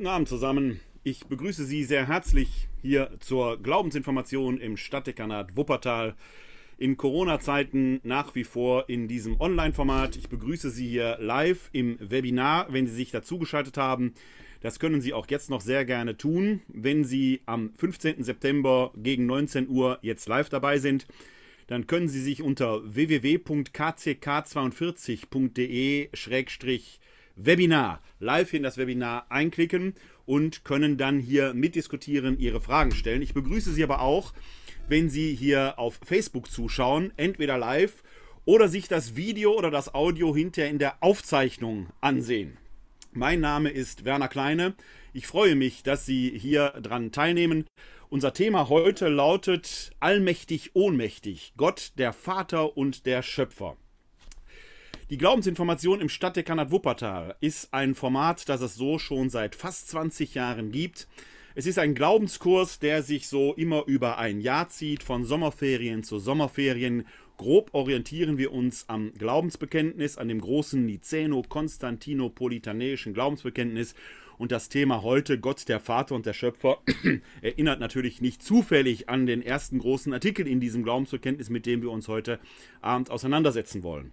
Guten Abend zusammen. Ich begrüße Sie sehr herzlich hier zur Glaubensinformation im Stadtdekanat Wuppertal. In Corona-Zeiten nach wie vor in diesem Online-Format. Ich begrüße Sie hier live im Webinar, wenn Sie sich dazugeschaltet haben. Das können Sie auch jetzt noch sehr gerne tun, wenn Sie am 15. September gegen 19 Uhr jetzt live dabei sind. Dann können Sie sich unter www.kck42.de/Webinar live in das Webinar einklicken und können dann hier mitdiskutieren, Ihre Fragen stellen. Ich begrüße Sie aber auch, wenn Sie hier auf Facebook zuschauen, entweder live oder sich das Video oder das Audio hinterher in der Aufzeichnung ansehen. Mein Name ist Werner Kleine. Ich freue mich, dass Sie hier dran teilnehmen. Unser Thema heute lautet Allmächtig, Ohnmächtig, Gott, der Vater und der Schöpfer. Die Glaubensinformation im Stadtdekanat Wuppertal ist ein Format, das es so schon seit fast 20 Jahren gibt. Es ist ein Glaubenskurs, der sich so immer über ein Jahr zieht, von Sommerferien zu Sommerferien. Grob orientieren wir uns am Glaubensbekenntnis, an dem großen Nizeno-Konstantinopolitanischen Glaubensbekenntnis. Und das Thema heute, Gott, der Vater und der Schöpfer, erinnert natürlich nicht zufällig an den ersten großen Artikel in diesem Glaubensbekenntnis, mit dem wir uns heute Abend auseinandersetzen wollen.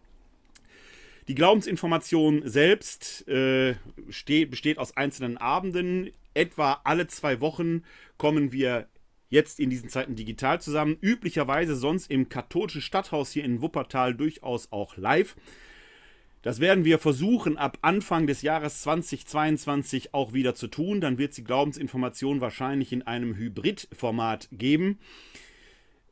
Die Glaubensinformation selbst besteht aus einzelnen Abenden. Etwa alle 2 Wochen kommen wir jetzt in diesen Zeiten digital zusammen. Üblicherweise sonst im katholischen Stadthaus hier in Wuppertal durchaus auch live. Das werden wir versuchen, ab Anfang des Jahres 2022 auch wieder zu tun. Dann wird es die Glaubensinformation wahrscheinlich in einem Hybridformat geben.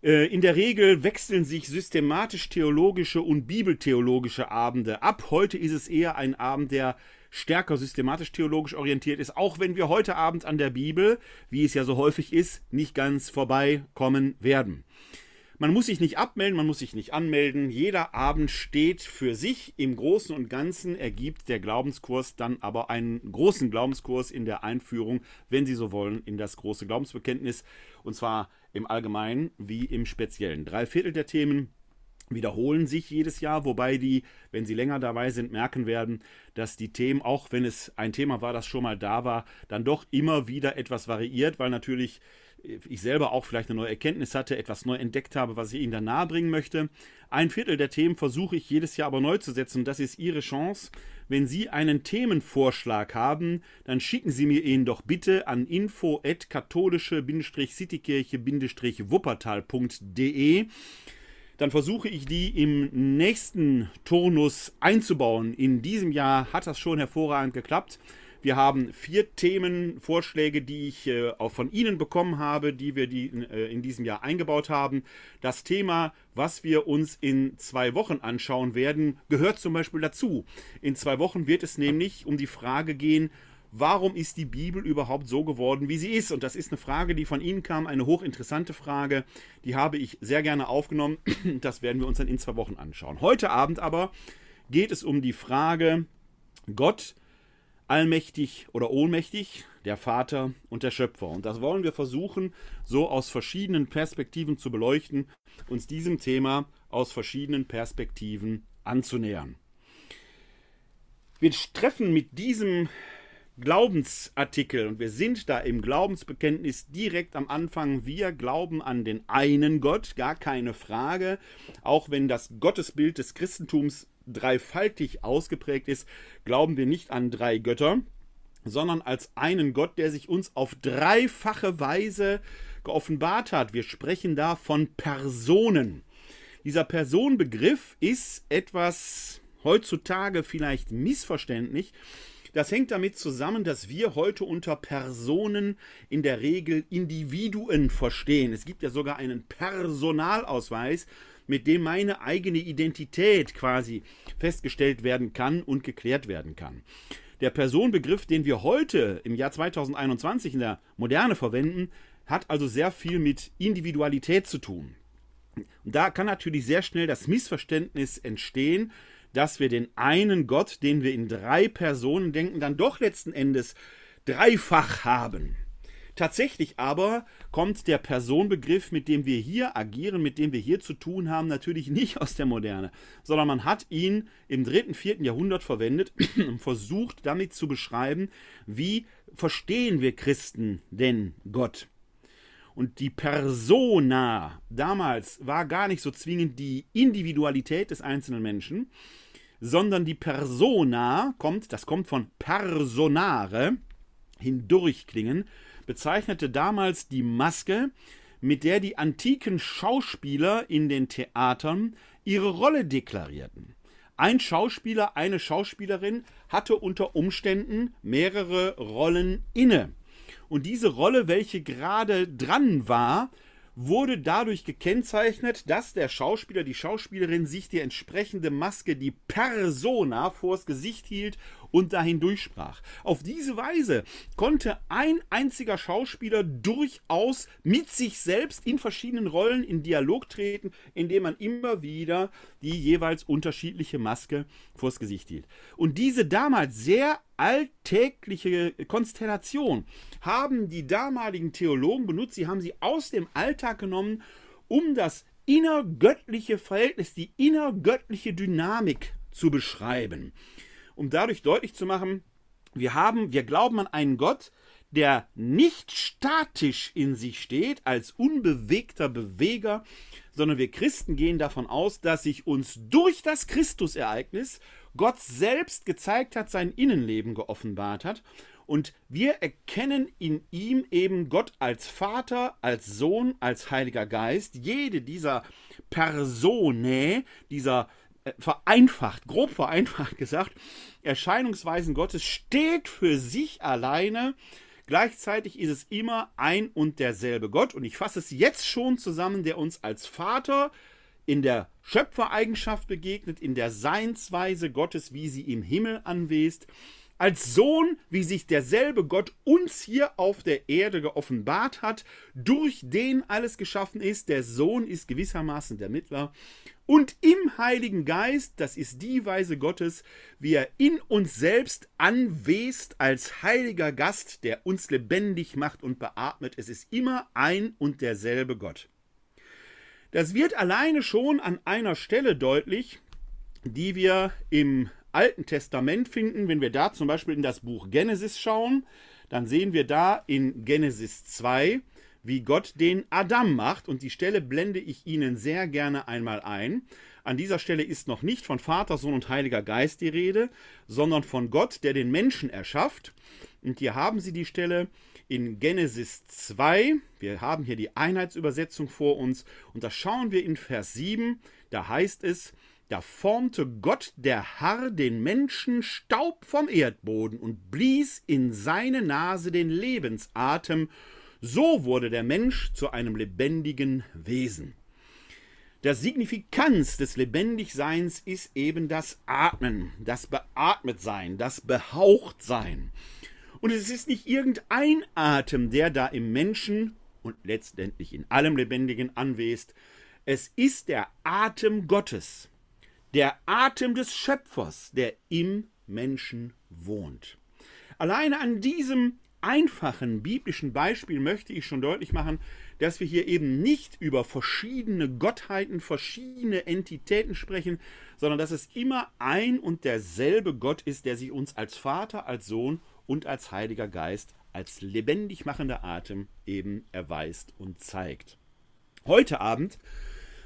In der Regel wechseln sich systematisch-theologische und bibeltheologische Abende ab. Heute ist es eher ein Abend, der stärker systematisch-theologisch orientiert ist, auch wenn wir heute Abend an der Bibel, wie es ja so häufig ist, nicht ganz vorbeikommen werden. Man muss sich nicht abmelden, man muss sich nicht anmelden. Jeder Abend steht für sich. Im Großen und Ganzen ergibt der Glaubenskurs dann aber einen großen Glaubenskurs in der Einführung, wenn Sie so wollen, in das große Glaubensbekenntnis. Und zwar im Allgemeinen wie im Speziellen. 3/4 der Themen wiederholen sich jedes Jahr, wobei die, wenn sie länger dabei sind, merken werden, dass die Themen, auch wenn es ein Thema war, das schon mal da war, dann doch immer wieder etwas variiert, weil natürlich ich selber auch vielleicht eine neue Erkenntnis hatte, etwas neu entdeckt habe, was ich Ihnen da nahe bringen möchte. 1/4 der Themen versuche ich jedes Jahr aber neu zu setzen. Das ist Ihre Chance. Wenn Sie einen Themenvorschlag haben, dann schicken Sie mir ihn doch bitte an info@katholische-citykirche-wuppertal.de. Dann versuche ich, die im nächsten Turnus einzubauen. In diesem Jahr hat das schon hervorragend geklappt. Wir haben 4 Themenvorschläge, die ich auch von Ihnen bekommen habe, die wir in diesem Jahr eingebaut haben. Das Thema, was wir uns in 2 Wochen anschauen werden, gehört zum Beispiel dazu. In 2 Wochen wird es nämlich um die Frage gehen, warum ist die Bibel überhaupt so geworden, wie sie ist? Und das ist eine Frage, die von Ihnen kam, eine hochinteressante Frage. Die habe ich sehr gerne aufgenommen. Das werden wir uns dann in 2 Wochen anschauen. Heute Abend aber geht es um die Frage, Gott, allmächtig oder ohnmächtig, der Vater und der Schöpfer. Und das wollen wir versuchen, so aus verschiedenen Perspektiven zu beleuchten, uns diesem Thema aus verschiedenen Perspektiven anzunähern. Wir treffen mit diesem Glaubensartikel, und wir sind da im Glaubensbekenntnis direkt am Anfang, wir glauben an den einen Gott, gar keine Frage, auch wenn das Gottesbild des Christentums dreifaltig ausgeprägt ist, glauben wir nicht an 3 Götter, sondern als einen Gott, der sich uns auf 3-fache Weise geoffenbart hat. Wir sprechen da von Personen. Dieser Personenbegriff ist etwas heutzutage vielleicht missverständlich. Das hängt damit zusammen, dass wir heute unter Personen in der Regel Individuen verstehen. Es gibt ja sogar einen Personalausweis, mit dem meine eigene Identität quasi festgestellt werden kann und geklärt werden kann. Der Personenbegriff, den wir heute im Jahr 2021 in der Moderne verwenden, hat also sehr viel mit Individualität zu tun. Und da kann natürlich sehr schnell das Missverständnis entstehen, dass wir den einen Gott, den wir in 3 Personen denken, dann doch letzten Endes 3-fach haben. Tatsächlich aber kommt der Personenbegriff, mit dem wir hier agieren, mit dem wir hier zu tun haben, natürlich nicht aus der Moderne, sondern man hat ihn im 3., 4. Jahrhundert verwendet und versucht damit zu beschreiben, wie verstehen wir Christen denn Gott? Und die Persona damals war gar nicht so zwingend die Individualität des einzelnen Menschen, sondern die Persona kommt, das kommt von personare, hindurchklingen, bezeichnete damals die Maske, mit der die antiken Schauspieler in den Theatern ihre Rolle deklarierten. Ein Schauspieler, eine Schauspielerin hatte unter Umständen mehrere Rollen inne. Und diese Rolle, welche gerade dran war, wurde dadurch gekennzeichnet, dass der Schauspieler, die Schauspielerin sich die entsprechende Maske, die Persona, vors Gesicht hielt und dahin durchsprach. Auf diese Weise konnte ein einziger Schauspieler durchaus mit sich selbst in verschiedenen Rollen in Dialog treten, indem man immer wieder die jeweils unterschiedliche Maske vors Gesicht hielt. Und diese damals sehr alltägliche Konstellation haben die damaligen Theologen benutzt, sie haben sie aus dem Alltag genommen, um das innergöttliche Verhältnis, die innergöttliche Dynamik zu beschreiben. Um dadurch deutlich zu machen, wir glauben an einen Gott, der nicht statisch in sich steht, als unbewegter Beweger, sondern wir Christen gehen davon aus, dass sich uns durch das Christusereignis Gott selbst gezeigt hat, sein Innenleben geoffenbart hat. Und wir erkennen in ihm eben Gott als Vater, als Sohn, als Heiliger Geist. Jede dieser Personae, dieser vereinfacht, grob vereinfacht gesagt, Erscheinungsweisen Gottes steht für sich alleine. Gleichzeitig ist es immer ein und derselbe Gott. Und ich fasse es jetzt schon zusammen, der uns als Vater in der Schöpfereigenschaft begegnet, in der Seinsweise Gottes, wie sie im Himmel anwest, als Sohn, wie sich derselbe Gott uns hier auf der Erde geoffenbart hat, durch den alles geschaffen ist. Der Sohn ist gewissermaßen der Mittler. Und im Heiligen Geist, das ist die Weise Gottes, wie er in uns selbst anwest als heiliger Gast, der uns lebendig macht und beatmet. Es ist immer ein und derselbe Gott. Das wird alleine schon an einer Stelle deutlich, die wir im Alten Testament finden. Wenn wir da zum Beispiel in das Buch Genesis schauen, dann sehen wir da in Genesis 2, wie Gott den Adam macht. Und die Stelle blende ich Ihnen sehr gerne einmal ein. An dieser Stelle ist noch nicht von Vater, Sohn und Heiliger Geist die Rede, sondern von Gott, der den Menschen erschafft. Und hier haben Sie die Stelle in Genesis 2. Wir haben hier die Einheitsübersetzung vor uns. Und da schauen wir in Vers 7. Da heißt es: Da formte Gott, der Herr, den Menschen Staub vom Erdboden und blies in seine Nase den Lebensatem. So wurde der Mensch zu einem lebendigen Wesen. Der Signifikanz des Lebendigseins ist eben das Atmen, das Beatmetsein, das Behauchtsein. Und es ist nicht irgendein Atem, der da im Menschen und letztendlich in allem Lebendigen anwest. Es ist der Atem Gottes. Der Atem des Schöpfers, der im Menschen wohnt. Alleine an diesem einfachen biblischen Beispiel möchte ich schon deutlich machen, dass wir hier eben nicht über verschiedene Gottheiten, verschiedene Entitäten sprechen, sondern dass es immer ein und derselbe Gott ist, der sich uns als Vater, als Sohn und als Heiliger Geist, als lebendig machender Atem eben erweist und zeigt. Heute Abend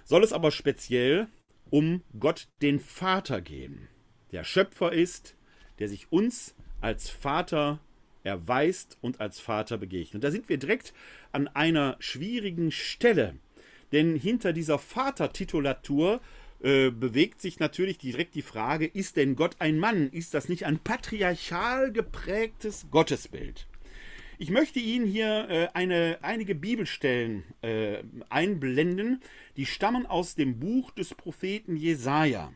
soll es aber speziell um Gott den Vater gehen, der Schöpfer ist, der sich uns als Vater erweist und als Vater begegnet. Da sind wir direkt an einer schwierigen Stelle, denn hinter dieser Vatertitulatur bewegt sich natürlich direkt die Frage, ist denn Gott ein Mann? Ist das nicht ein patriarchal geprägtes Gottesbild? Ich möchte Ihnen hier einige Bibelstellen einblenden, die stammen aus dem Buch des Propheten Jesaja.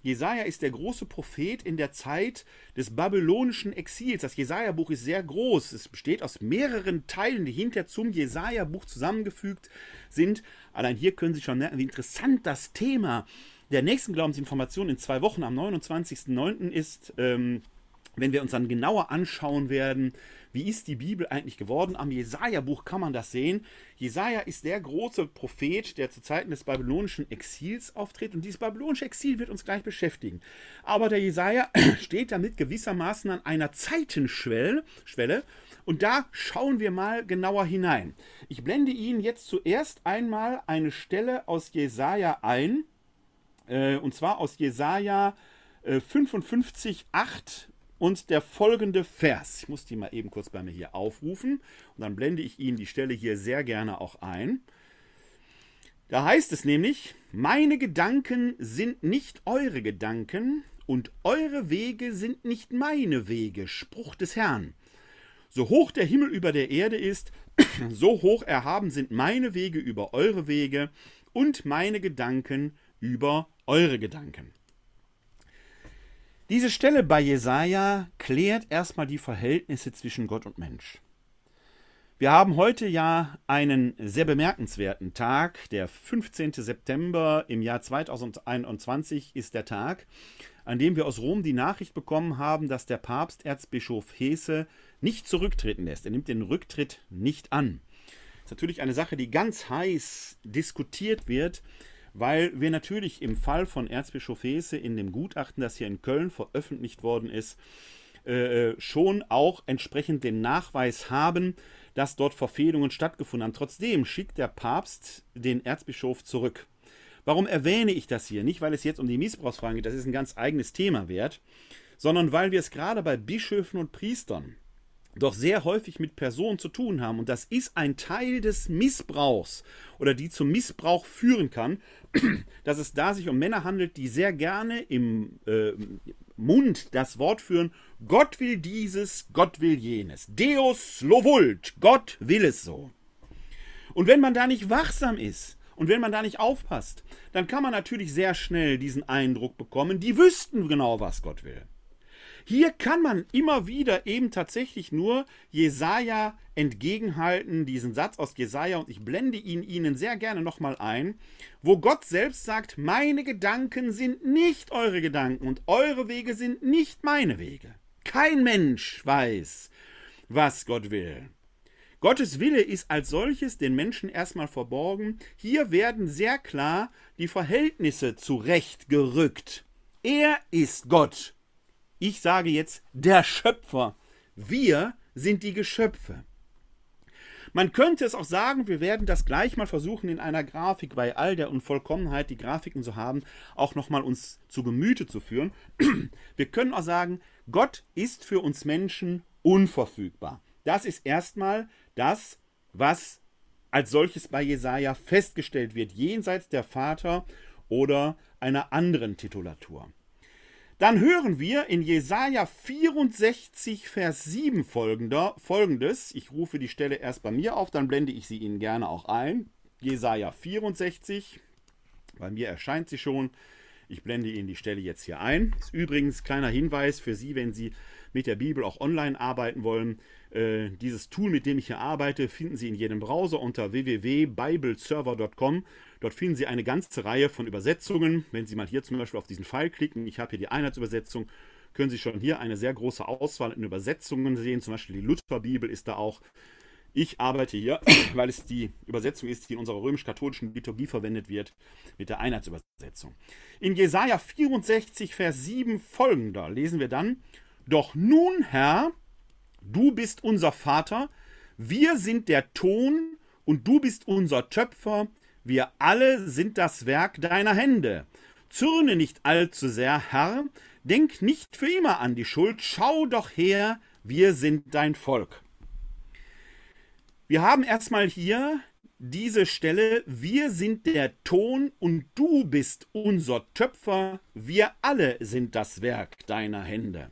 Jesaja ist der große Prophet in der Zeit des babylonischen Exils. Das Jesaja-Buch ist sehr groß. Es besteht aus mehreren Teilen, die hinterher zum Jesaja-Buch zusammengefügt sind. Allein hier können Sie schon merken, wie interessant das Thema der nächsten Glaubensinformation in 2 Wochen am 29.09. ist, wenn wir uns dann genauer anschauen werden, wie ist die Bibel eigentlich geworden? Am Jesaja-Buch kann man das sehen. Jesaja ist der große Prophet, der zu Zeiten des babylonischen Exils auftritt. Und dieses babylonische Exil wird uns gleich beschäftigen. Aber der Jesaja steht damit gewissermaßen an einer Zeitenschwelle. Und da schauen wir mal genauer hinein. Ich blende Ihnen jetzt zuerst einmal eine Stelle aus Jesaja ein. Und zwar aus Jesaja 55,8 und der folgende Vers. Ich muss die mal eben kurz bei mir hier aufrufen. Und dann blende ich Ihnen die Stelle hier sehr gerne auch ein. Da heißt es nämlich: Meine Gedanken sind nicht eure Gedanken und eure Wege sind nicht meine Wege, Spruch des Herrn. So hoch der Himmel über der Erde ist, so hoch erhaben sind meine Wege über eure Wege und meine Gedanken über eure Gedanken. Diese Stelle bei Jesaja klärt erstmal die Verhältnisse zwischen Gott und Mensch. Wir haben heute ja einen sehr bemerkenswerten Tag. Der 15. September im Jahr 2021 ist der Tag, an dem wir aus Rom die Nachricht bekommen haben, dass der Papst Erzbischof Heße nicht zurücktreten lässt. Er nimmt den Rücktritt nicht an. Das ist natürlich eine Sache, die ganz heiß diskutiert wird, weil wir natürlich im Fall von Erzbischof Heße in dem Gutachten, das hier in Köln veröffentlicht worden ist, schon auch entsprechend den Nachweis haben, dass dort Verfehlungen stattgefunden haben. Trotzdem schickt der Papst den Erzbischof zurück. Warum erwähne ich das hier? Nicht, weil es jetzt um die Missbrauchsfragen geht, das ist ein ganz eigenes Thema wert, sondern weil wir es gerade bei Bischöfen und Priestern doch sehr häufig mit Personen zu tun haben. Und das ist ein Teil des Missbrauchs oder die zum Missbrauch führen kann, dass es da sich um Männer handelt, die sehr gerne im Mund das Wort führen, Gott will dieses, Gott will jenes. Deus lo vult, Gott will es so. Und wenn man da nicht wachsam ist und wenn man da nicht aufpasst, dann kann man natürlich sehr schnell diesen Eindruck bekommen, die wüssten genau, was Gott will. Hier kann man immer wieder eben tatsächlich nur Jesaja entgegenhalten, diesen Satz aus Jesaja, und ich blende ihn Ihnen sehr gerne nochmal ein, wo Gott selbst sagt, meine Gedanken sind nicht eure Gedanken und eure Wege sind nicht meine Wege. Kein Mensch weiß, was Gott will. Gottes Wille ist als solches den Menschen erstmal verborgen. Hier werden sehr klar die Verhältnisse zurechtgerückt. Er ist Gott. Ich sage jetzt, der Schöpfer. Wir sind die Geschöpfe. Man könnte es auch sagen, wir werden das gleich mal versuchen, in einer Grafik, bei all der Unvollkommenheit, die Grafiken zu haben, auch nochmal uns zu Gemüte zu führen. Wir können auch sagen, Gott ist für uns Menschen unverfügbar. Das ist erstmal das, was als solches bei Jesaja festgestellt wird, jenseits der Vater oder einer anderen Titulatur. Dann hören wir in Jesaja 64, Vers 7 folgendes. Ich rufe die Stelle erst bei mir auf, dann blende ich sie Ihnen gerne auch ein. Jesaja 64, bei mir erscheint sie schon. Ich blende Ihnen die Stelle jetzt hier ein. Das ist übrigens ein kleiner Hinweis für Sie, wenn Sie mit der Bibel auch online arbeiten wollen. Dieses Tool, mit dem ich hier arbeite, finden Sie in jedem Browser unter www.bibleserver.com. Dort finden Sie eine ganze Reihe von Übersetzungen. Wenn Sie mal hier zum Beispiel auf diesen Pfeil klicken, ich habe hier die Einheitsübersetzung, können Sie schon hier eine sehr große Auswahl an Übersetzungen sehen. Zum Beispiel die Lutherbibel ist da auch. Ich arbeite hier, weil es die Übersetzung ist, die in unserer römisch-katholischen Liturgie verwendet wird, mit der Einheitsübersetzung. In Jesaja 64, Vers 7 folgender lesen wir dann: Doch nun, Herr, du bist unser Vater, wir sind der Ton und du bist unser Töpfer, wir alle sind das Werk deiner Hände. Zürne nicht allzu sehr, Herr, denk nicht für immer an die Schuld, schau doch her, wir sind dein Volk. Wir haben erstmal hier diese Stelle, wir sind der Ton und du bist unser Töpfer, wir alle sind das Werk deiner Hände.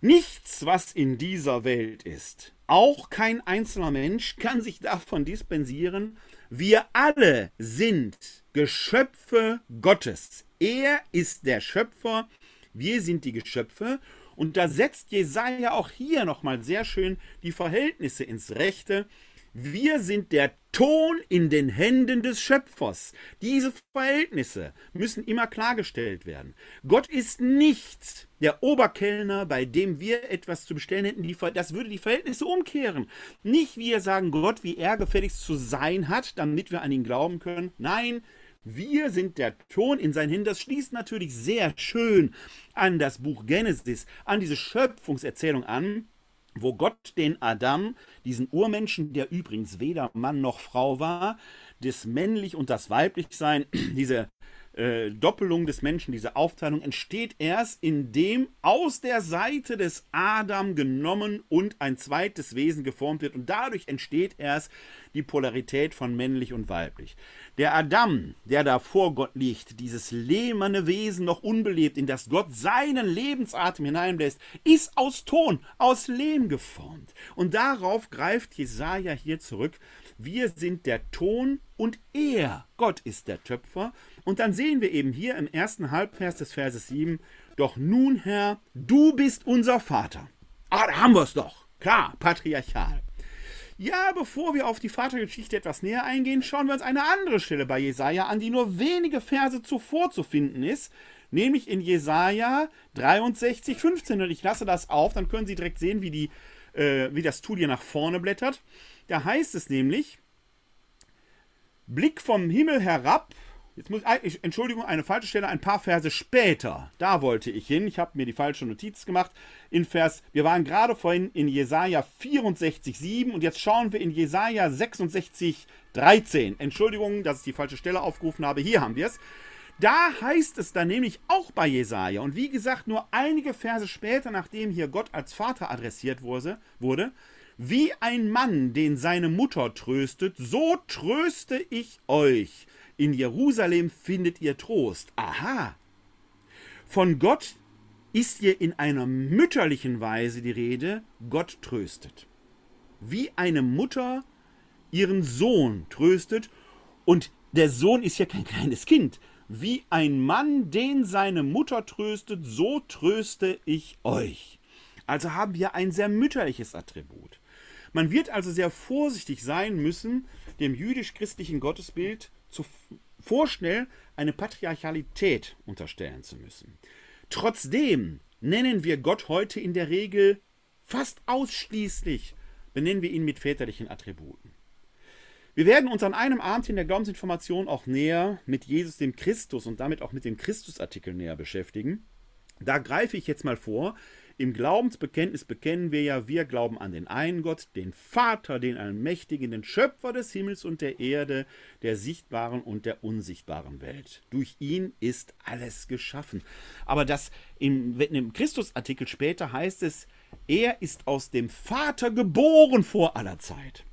Nichts, was in dieser Welt ist, auch kein einzelner Mensch, kann sich davon dispensieren. Wir alle sind Geschöpfe Gottes. Er ist der Schöpfer, wir sind die Geschöpfe. Und da setzt Jesaja auch hier nochmal sehr schön die Verhältnisse ins Rechte. Wir sind der Ton in den Händen des Schöpfers. Diese Verhältnisse müssen immer klargestellt werden. Gott ist nicht der Oberkellner, bei dem wir etwas zu bestellen hätten. Das würde die Verhältnisse umkehren. Nicht wir sagen Gott, wie er gefälligst zu sein hat, damit wir an ihn glauben können. Nein, wir sind der Ton in seinen Händen. Das schließt natürlich sehr schön an das Buch Genesis, an diese Schöpfungserzählung an, wo Gott den Adam, diesen Urmenschen, der übrigens weder Mann noch Frau war, das männlich und das weiblich sein, diese Doppelung des Menschen, diese Aufteilung entsteht erst, indem aus der Seite des Adam genommen und ein zweites Wesen geformt wird, und dadurch entsteht erst die Polarität von männlich und weiblich. Der Adam, der da vor Gott liegt, dieses lehmerne Wesen noch unbelebt, in das Gott seinen Lebensatem hineinbläst, ist aus Ton, aus Lehm geformt. Und darauf greift Jesaja hier zurück. Wir sind der Ton und er, Gott, ist der Töpfer. Und dann sehen wir eben hier im ersten Halbvers des Verses 7, doch nun, Herr, du bist unser Vater. Ah, da haben wir es doch. Klar, patriarchal. Ja, bevor wir auf die Vatergeschichte etwas näher eingehen, schauen wir uns eine andere Stelle bei Jesaja an, die nur wenige Verse zuvor zu finden ist, nämlich in Jesaja 63, 15. Und ich lasse das auf, dann können Sie direkt sehen, wie das Tuch hier nach vorne blättert. Da heißt es nämlich, Blick vom Himmel herab. Jetzt muss ich, Entschuldigung, eine falsche Stelle, ein paar Verse später. Da wollte ich hin. Ich habe mir die falsche Notiz gemacht. Wir waren gerade vorhin in Jesaja 64,7 und jetzt schauen wir in Jesaja 66,13. Entschuldigung, dass ich die falsche Stelle aufgerufen habe. Hier haben wir es. Da heißt es dann nämlich auch bei Jesaja, und wie gesagt, nur einige Verse später, nachdem hier Gott als Vater adressiert wurde, wie ein Mann, den seine Mutter tröstet, so tröste ich euch. In Jerusalem findet ihr Trost. Aha! Von Gott ist hier in einer mütterlichen Weise die Rede. Gott tröstet. Wie eine Mutter ihren Sohn tröstet. Und der Sohn ist ja kein kleines Kind. Wie ein Mann, den seine Mutter tröstet, so tröste ich euch. Also haben wir ein sehr mütterliches Attribut. Man wird also sehr vorsichtig sein müssen, dem jüdisch-christlichen Gottesbild vorschnell eine Patriarchalität unterstellen zu müssen. Trotzdem nennen wir Gott heute in der Regel fast ausschließlich, benennen wir ihn mit väterlichen Attributen. Wir werden uns an einem Abend in der Glaubensinformation auch näher mit Jesus, dem Christus, und damit auch mit dem Christusartikel näher beschäftigen. Da greife ich jetzt mal vor. Im Glaubensbekenntnis bekennen wir ja, wir glauben an den einen Gott, den Vater, den Allmächtigen, den Schöpfer des Himmels und der Erde, der sichtbaren und der unsichtbaren Welt. Durch ihn ist alles geschaffen. Aber das im Christusartikel später heißt es, er ist aus dem Vater geboren vor aller Zeit.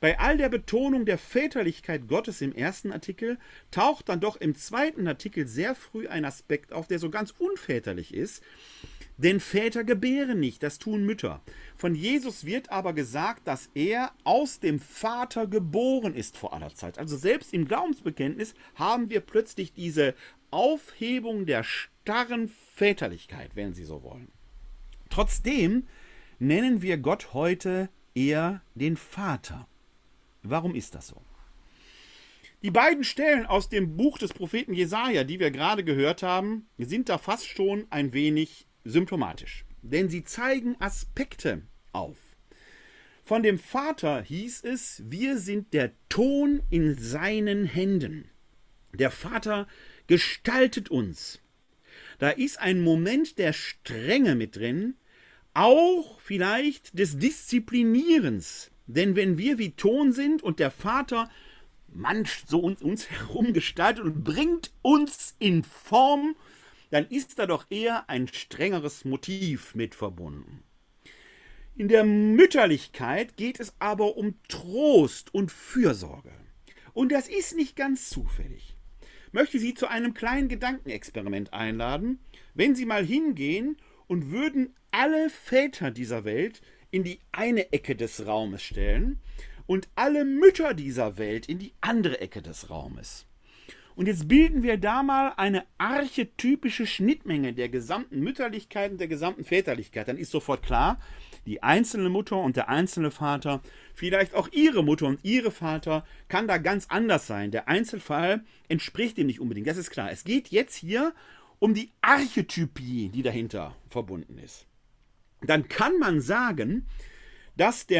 Bei all der Betonung der Väterlichkeit Gottes im ersten Artikel taucht dann doch im zweiten Artikel sehr früh ein Aspekt auf, der so ganz unväterlich ist. Denn Väter gebären nicht, das tun Mütter. Von Jesus wird aber gesagt, dass er aus dem Vater geboren ist vor aller Zeit. Also selbst im Glaubensbekenntnis haben wir plötzlich diese Aufhebung der starren Väterlichkeit, wenn Sie so wollen. Trotzdem nennen wir Gott heute eher den Vater. Warum ist das so? Die beiden Stellen aus dem Buch des Propheten Jesaja, die wir gerade gehört haben, sind da fast schon ein wenig symptomatisch, denn sie zeigen Aspekte auf. Von dem Vater hieß es, wir sind der Ton in seinen Händen. Der Vater gestaltet uns. Da ist ein Moment der Strenge mit drin, auch vielleicht des Disziplinierens. Denn wenn wir wie Ton sind und der Vater manch so uns herum gestaltet und bringt uns in Form, dann ist da doch eher ein strengeres Motiv mit verbunden. In der Mütterlichkeit geht es aber um Trost und Fürsorge. Und das ist nicht ganz zufällig. Ich möchte Sie zu einem kleinen Gedankenexperiment einladen, wenn Sie mal hingehen und würden alle Väter dieser Welt in die eine Ecke des Raumes stellen und alle Mütter dieser Welt in die andere Ecke des Raumes. Und jetzt bilden wir da mal eine archetypische Schnittmenge der gesamten Mütterlichkeit und der gesamten Väterlichkeit. Dann ist sofort klar, Die einzelne Mutter und der einzelne Vater, vielleicht auch ihre Mutter und ihre Vater, kann da ganz anders sein. Der Einzelfall entspricht dem nicht unbedingt, das ist klar. Es geht jetzt hier um die Archetypie, die dahinter verbunden ist. Dann kann man sagen, dass die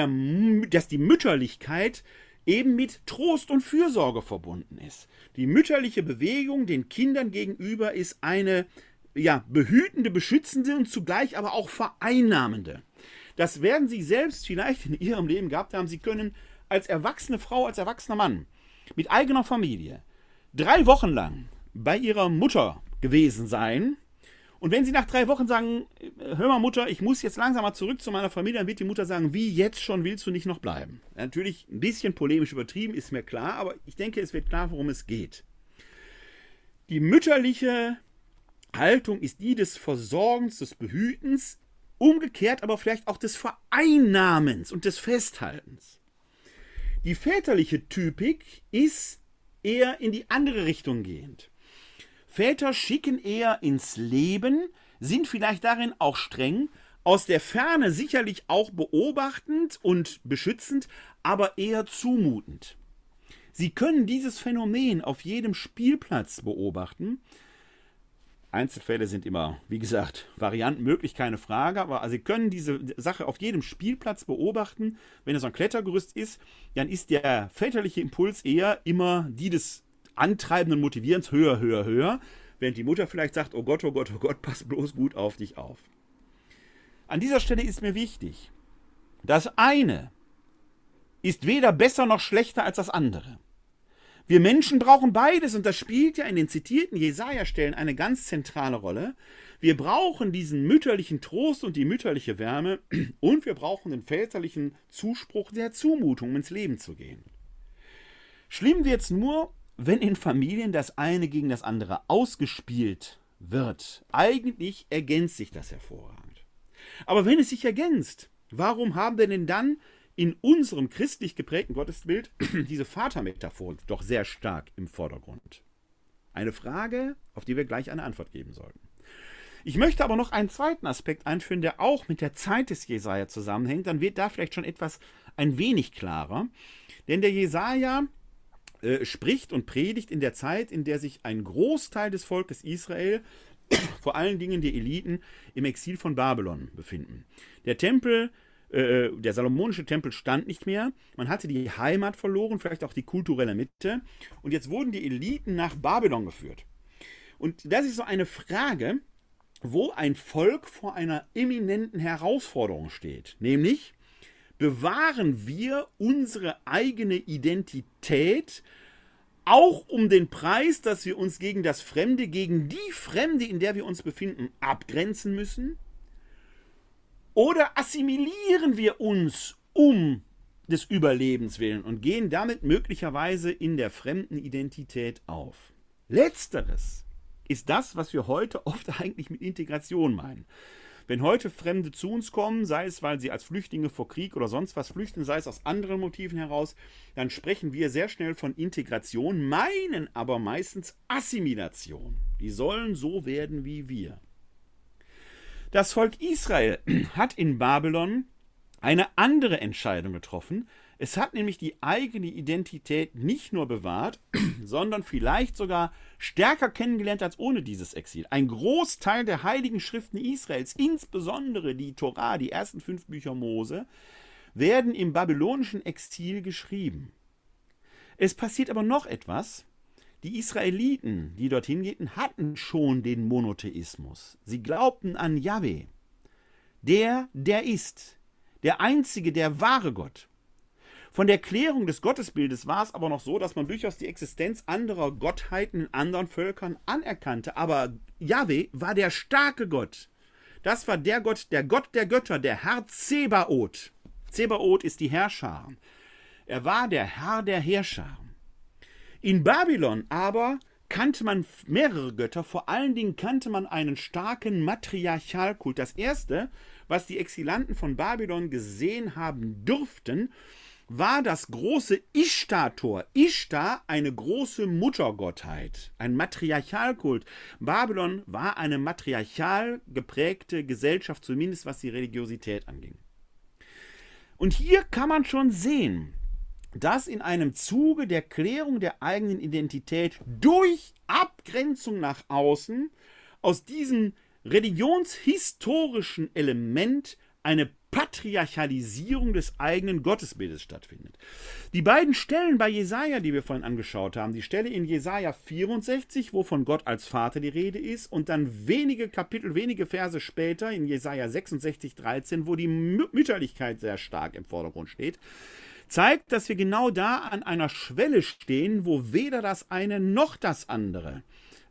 Mütterlichkeit eben mit Trost und Fürsorge verbunden ist. Die mütterliche Bewegung den Kindern gegenüber ist eine behütende, beschützende und zugleich aber auch vereinnahmende. Das werden Sie selbst vielleicht in Ihrem Leben gehabt haben. Sie können als erwachsene Frau, als erwachsener Mann mit eigener Familie 3 Wochen lang bei Ihrer Mutter gewesen sein. Und wenn Sie nach 3 Wochen sagen, hör mal Mutter, ich muss jetzt langsam mal zurück zu meiner Familie, dann wird die Mutter sagen, wie jetzt schon, willst du nicht noch bleiben? Natürlich ein bisschen polemisch übertrieben, ist mir klar, aber ich denke, es wird klar, worum es geht. Die mütterliche Haltung ist die des Versorgens, des Behütens, umgekehrt aber vielleicht auch des Vereinnahmens und des Festhaltens. Die väterliche Typik ist eher in die andere Richtung gehend. Väter schicken eher ins Leben, sind vielleicht darin auch streng, aus der Ferne sicherlich auch beobachtend und beschützend, aber eher zumutend. Sie können dieses Phänomen auf jedem Spielplatz beobachten. Einzelfälle sind immer, wie gesagt, Varianten möglich, keine Frage, aber Sie können diese Sache auf jedem Spielplatz beobachten. Wenn es ein Klettergerüst ist, dann ist der väterliche Impuls eher immer die des antreibenden Motivierens, höher, höher, höher, während die Mutter vielleicht sagt, oh Gott, oh Gott, oh Gott, pass bloß gut auf dich auf. An dieser Stelle ist mir wichtig, das eine ist weder besser noch schlechter als das andere. Wir Menschen brauchen beides und das spielt ja in den zitierten Jesaja-Stellen eine ganz zentrale Rolle. Wir brauchen diesen mütterlichen Trost und die mütterliche Wärme und wir brauchen den väterlichen Zuspruch der Zumutung, um ins Leben zu gehen. Schlimm wird es nur, wenn in Familien das eine gegen das andere ausgespielt wird. Eigentlich ergänzt sich das hervorragend. Aber wenn es sich ergänzt, warum haben wir denn dann in unserem christlich geprägten Gottesbild diese Vatermetaphor doch sehr stark im Vordergrund? Eine Frage, auf die wir gleich eine Antwort geben sollten. Ich möchte aber noch einen zweiten Aspekt einführen, der auch mit der Zeit des Jesaja zusammenhängt. Dann wird da vielleicht schon etwas ein wenig klarer. Denn der Jesaja spricht und predigt in der Zeit, in der sich ein Großteil des Volkes Israel, vor allen Dingen die Eliten, im Exil von Babylon befinden. Der salomonische Tempel stand nicht mehr, man hatte die Heimat verloren, vielleicht auch die kulturelle Mitte und jetzt wurden die Eliten nach Babylon geführt. Und das ist so eine Frage, wo ein Volk vor einer eminenten Herausforderung steht, nämlich: Bewahren wir unsere eigene Identität, auch um den Preis, dass wir uns gegen das Fremde, gegen die Fremde, in der wir uns befinden, abgrenzen müssen? Oder assimilieren wir uns um des Überlebens willen und gehen damit möglicherweise in der fremden Identität auf? Letzteres ist das, was wir heute oft eigentlich mit Integration meinen. Wenn heute Fremde zu uns kommen, sei es, weil sie als Flüchtlinge vor Krieg oder sonst was flüchten, sei es aus anderen Motiven heraus, dann sprechen wir sehr schnell von Integration, meinen aber meistens Assimilation. Die sollen so werden wie wir. Das Volk Israel hat in Babylon eine andere Entscheidung getroffen. Es hat nämlich die eigene Identität nicht nur bewahrt, sondern vielleicht sogar stärker kennengelernt als ohne dieses Exil. Ein Großteil der heiligen Schriften Israels, insbesondere die Tora, die ersten 5 Bücher Mose, werden im babylonischen Exil geschrieben. Es passiert aber noch etwas. Die Israeliten, die dorthin gingen, hatten schon den Monotheismus. Sie glaubten an Yahweh, der ist, der einzige, der wahre Gott. Von der Klärung des Gottesbildes war es aber noch so, dass man durchaus die Existenz anderer Gottheiten in anderen Völkern anerkannte. Aber Yahweh war der starke Gott. Das war der Gott der Götter, der Herr Zebaoth. Zebaoth ist die Herrscher. Er war der Herr der Herrscher. In Babylon aber kannte man mehrere Götter. Vor allen Dingen kannte man einen starken Matriarchalkult. Das erste, was die Exilanten von Babylon gesehen haben durften, war das große Ishtar-Tor. Ishtar, eine große Muttergottheit, ein Matriarchalkult. Babylon war eine matriarchal geprägte Gesellschaft, zumindest was die Religiosität anging. Und hier kann man schon sehen, dass in einem Zuge der Klärung der eigenen Identität durch Abgrenzung nach außen aus diesem religionshistorischen Element eine Patriarchalisierung des eigenen Gottesbildes stattfindet. Die beiden Stellen bei Jesaja, die wir vorhin angeschaut haben, die Stelle in Jesaja 64, wo von Gott als Vater die Rede ist, und dann wenige Verse später in Jesaja 66, 13, wo die Mütterlichkeit sehr stark im Vordergrund steht, zeigt, dass wir genau da an einer Schwelle stehen, wo weder das eine noch das andere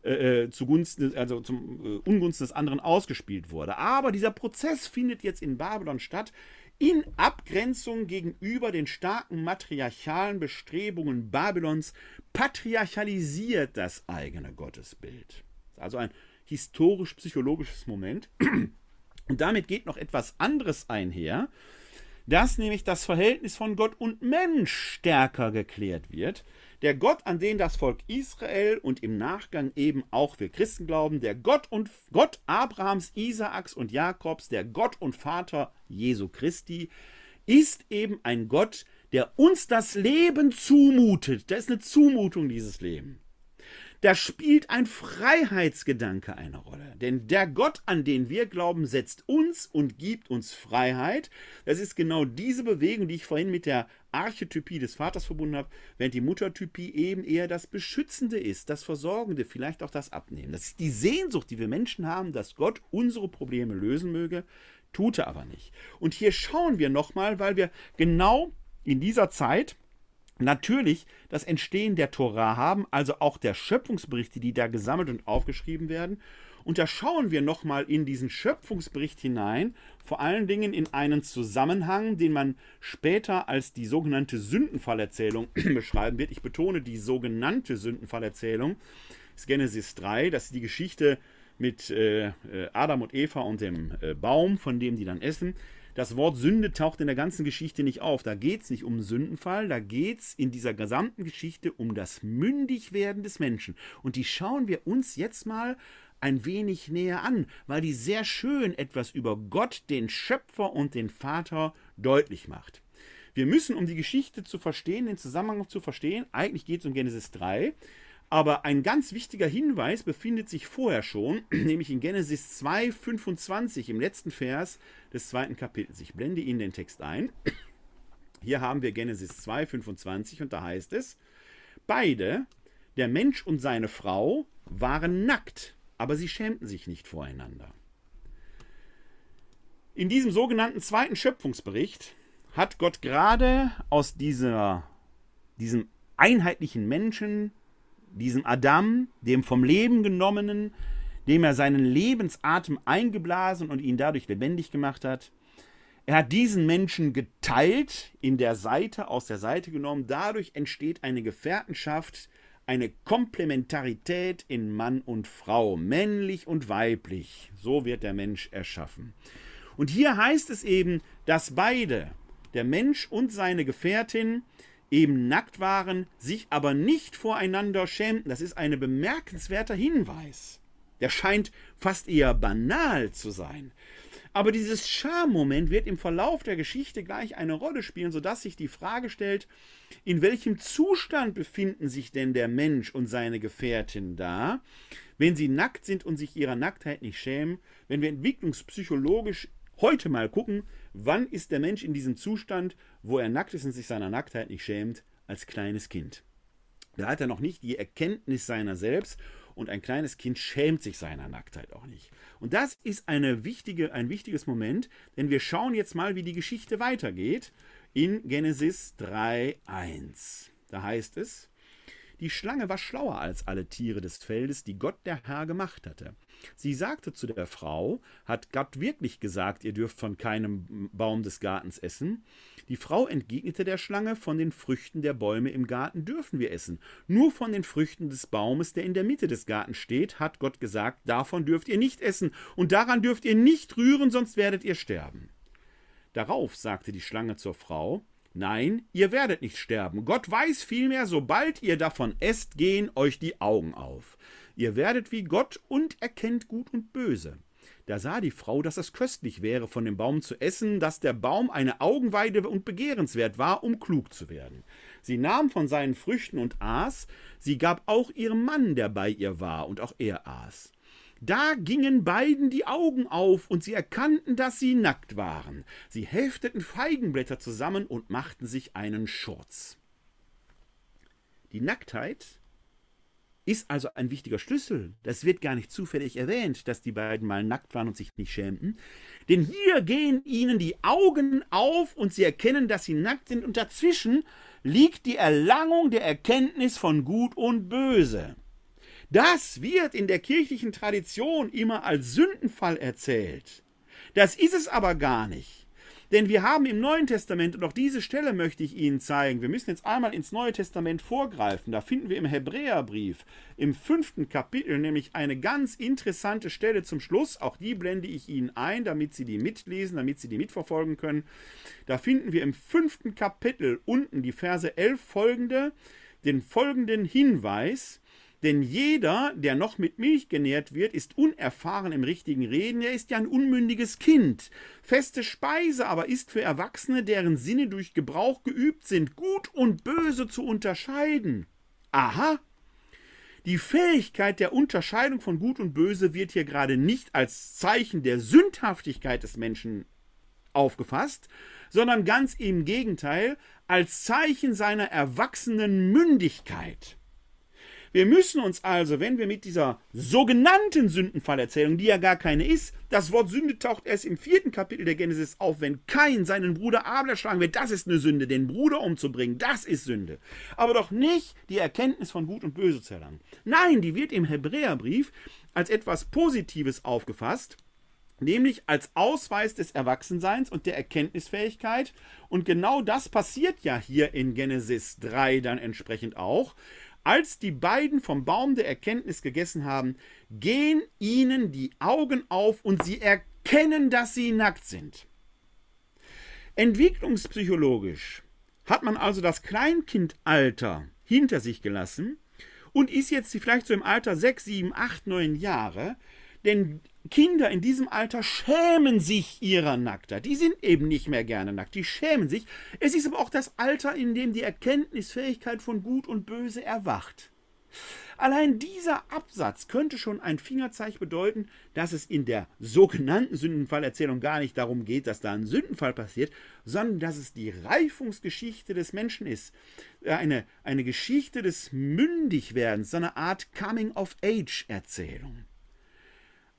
Ungunsten des anderen ausgespielt wurde. Aber dieser Prozess findet jetzt in Babylon statt, in Abgrenzung gegenüber den starken matriarchalen Bestrebungen Babylons, patriarchalisiert das eigene Gottesbild. Also ein historisch-psychologisches Moment. Und damit geht noch etwas anderes einher, dass nämlich das Verhältnis von Gott und Mensch stärker geklärt wird. Der Gott, an den das Volk Israel und im Nachgang eben auch wir Christen glauben, der Gott Abrahams, Isaaks und Jakobs, der Gott und Vater Jesu Christi, ist eben ein Gott, der uns das Leben zumutet. Da ist eine Zumutung, dieses Leben. Da spielt ein Freiheitsgedanke eine Rolle. Denn der Gott, an den wir glauben, setzt uns und gibt uns Freiheit. Das ist genau diese Bewegung, die ich vorhin mit der Archetypie des Vaters verbunden habe, während die Muttertypie eben eher das Beschützende ist, das Versorgende, vielleicht auch das Abnehmen. Das ist die Sehnsucht, die wir Menschen haben, dass Gott unsere Probleme lösen möge, tut er aber nicht. Und hier schauen wir nochmal, weil wir genau in dieser Zeit natürlich das Entstehen der Tora haben, also auch der Schöpfungsberichte, die da gesammelt und aufgeschrieben werden. Und da schauen wir nochmal in diesen Schöpfungsbericht hinein, vor allen Dingen in einen Zusammenhang, den man später als die sogenannte Sündenfallerzählung beschreiben wird. Ich betone die sogenannte Sündenfallerzählung. Das ist Genesis 3, das ist die Geschichte mit Adam und Eva und dem Baum, von dem die dann essen. Das Wort Sünde taucht in der ganzen Geschichte nicht auf. Da geht es nicht um Sündenfall, da geht es in dieser gesamten Geschichte um das Mündigwerden des Menschen. Und die schauen wir uns jetzt mal ein wenig näher an, weil die sehr schön etwas über Gott, den Schöpfer und den Vater deutlich macht. Wir müssen, um die Geschichte zu verstehen, den Zusammenhang zu verstehen, eigentlich geht es um Genesis 3, aber ein ganz wichtiger Hinweis befindet sich vorher schon, nämlich in Genesis 2, 25, im letzten Vers des zweiten Kapitels. Ich blende Ihnen den Text ein. Hier haben wir Genesis 2, 25 und da heißt es: Beide, der Mensch und seine Frau, waren nackt, aber sie schämten sich nicht voreinander. In diesem sogenannten zweiten Schöpfungsbericht hat Gott gerade aus diesem einheitlichen Menschen, diesem Adam, dem vom Leben genommenen, dem er seinen Lebensatem eingeblasen und ihn dadurch lebendig gemacht hat. Er hat diesen Menschen geteilt, aus der Seite genommen. Dadurch entsteht eine Gefährtenschaft, eine Komplementarität in Mann und Frau, männlich und weiblich. So wird der Mensch erschaffen. Und hier heißt es eben, dass beide, der Mensch und seine Gefährtin, eben nackt waren, sich aber nicht voreinander schämten. Das ist ein bemerkenswerter Hinweis. Der scheint fast eher banal zu sein. Aber dieses Schammoment wird im Verlauf der Geschichte gleich eine Rolle spielen, sodass sich die Frage stellt, in welchem Zustand befinden sich denn der Mensch und seine Gefährtin da, wenn sie nackt sind und sich ihrer Nacktheit nicht schämen. Wenn wir entwicklungspsychologisch heute mal gucken, wann ist der Mensch in diesem Zustand, wo er nackt ist und sich seiner Nacktheit nicht schämt, als kleines Kind? Da hat er noch nicht die Erkenntnis seiner selbst und ein kleines Kind schämt sich seiner Nacktheit auch nicht. Und das ist ein wichtiges Moment, denn wir schauen jetzt mal, wie die Geschichte weitergeht in Genesis 3,1. Da heißt es: Die Schlange war schlauer als alle Tiere des Feldes, die Gott der Herr gemacht hatte. Sie sagte zu der Frau: Hat Gott wirklich gesagt, ihr dürft von keinem Baum des Gartens essen? Die Frau entgegnete der Schlange: Von den Früchten der Bäume im Garten dürfen wir essen. Nur von den Früchten des Baumes, der in der Mitte des Gartens steht, hat Gott gesagt, davon dürft ihr nicht essen und daran dürft ihr nicht rühren, sonst werdet ihr sterben. Darauf sagte die Schlange zur Frau: Nein, ihr werdet nicht sterben. Gott weiß vielmehr, sobald ihr davon esst, gehen euch die Augen auf. Ihr werdet wie Gott und erkennt Gut und Böse. Da sah die Frau, dass es köstlich wäre, von dem Baum zu essen, dass der Baum eine Augenweide und begehrenswert war, um klug zu werden. Sie nahm von seinen Früchten und aß, sie gab auch ihrem Mann, der bei ihr war, und auch er aß. Da gingen beiden die Augen auf, und sie erkannten, dass sie nackt waren. Sie hefteten Feigenblätter zusammen und machten sich einen Schurz. Die Nacktheit ist also ein wichtiger Schlüssel. Das wird gar nicht zufällig erwähnt, dass die beiden mal nackt waren und sich nicht schämten. Denn hier gehen ihnen die Augen auf, und sie erkennen, dass sie nackt sind. Und dazwischen liegt die Erlangung der Erkenntnis von Gut und Böse. Das wird in der kirchlichen Tradition immer als Sündenfall erzählt. Das ist es aber gar nicht. Denn wir haben im Neuen Testament, und auch diese Stelle möchte ich Ihnen zeigen, wir müssen jetzt einmal ins Neue Testament vorgreifen. Da finden wir im Hebräerbrief, im 5. Kapitel, nämlich eine ganz interessante Stelle zum Schluss. Auch die blende ich Ihnen ein, damit Sie die mitlesen, damit Sie die mitverfolgen können. Da finden wir im 5. Kapitel unten die Verse 11 folgende, den folgenden Hinweis: Denn jeder, der noch mit Milch genährt wird, ist unerfahren im richtigen Reden, er ist ja ein unmündiges Kind. Feste Speise aber ist für Erwachsene, deren Sinne durch Gebrauch geübt sind, Gut und Böse zu unterscheiden. Aha! Die Fähigkeit der Unterscheidung von Gut und Böse wird hier gerade nicht als Zeichen der Sündhaftigkeit des Menschen aufgefasst, sondern ganz im Gegenteil, als Zeichen seiner erwachsenen Mündigkeit. Wir müssen uns also, wenn wir mit dieser sogenannten Sündenfallerzählung, die ja gar keine ist, das Wort Sünde taucht erst im 4. Kapitel der Genesis auf, wenn Kain seinen Bruder Abel erschlagen wird, das ist eine Sünde, den Bruder umzubringen, das ist Sünde. Aber doch nicht die Erkenntnis von Gut und Böse zu erlangen. Nein, die wird im Hebräerbrief als etwas Positives aufgefasst, nämlich als Ausweis des Erwachsenseins und der Erkenntnisfähigkeit. Und genau das passiert ja hier in Genesis 3 dann entsprechend auch. Als die beiden vom Baum der Erkenntnis gegessen haben, gehen ihnen die Augen auf und sie erkennen, dass sie nackt sind. Entwicklungspsychologisch hat man also das Kleinkindalter hinter sich gelassen und ist jetzt vielleicht so im Alter 6, 7, 8, 9 Jahre, denn Kinder in diesem Alter schämen sich ihrer Nacktheit. Die sind eben nicht mehr gerne nackt, die schämen sich. Es ist aber auch das Alter, in dem die Erkenntnisfähigkeit von Gut und Böse erwacht. Allein dieser Absatz könnte schon ein Fingerzeig bedeuten, dass es in der sogenannten Sündenfallerzählung gar nicht darum geht, dass da ein Sündenfall passiert, sondern dass es die Reifungsgeschichte des Menschen ist. Eine Geschichte des Mündigwerdens, so eine Art Coming-of-Age-Erzählung.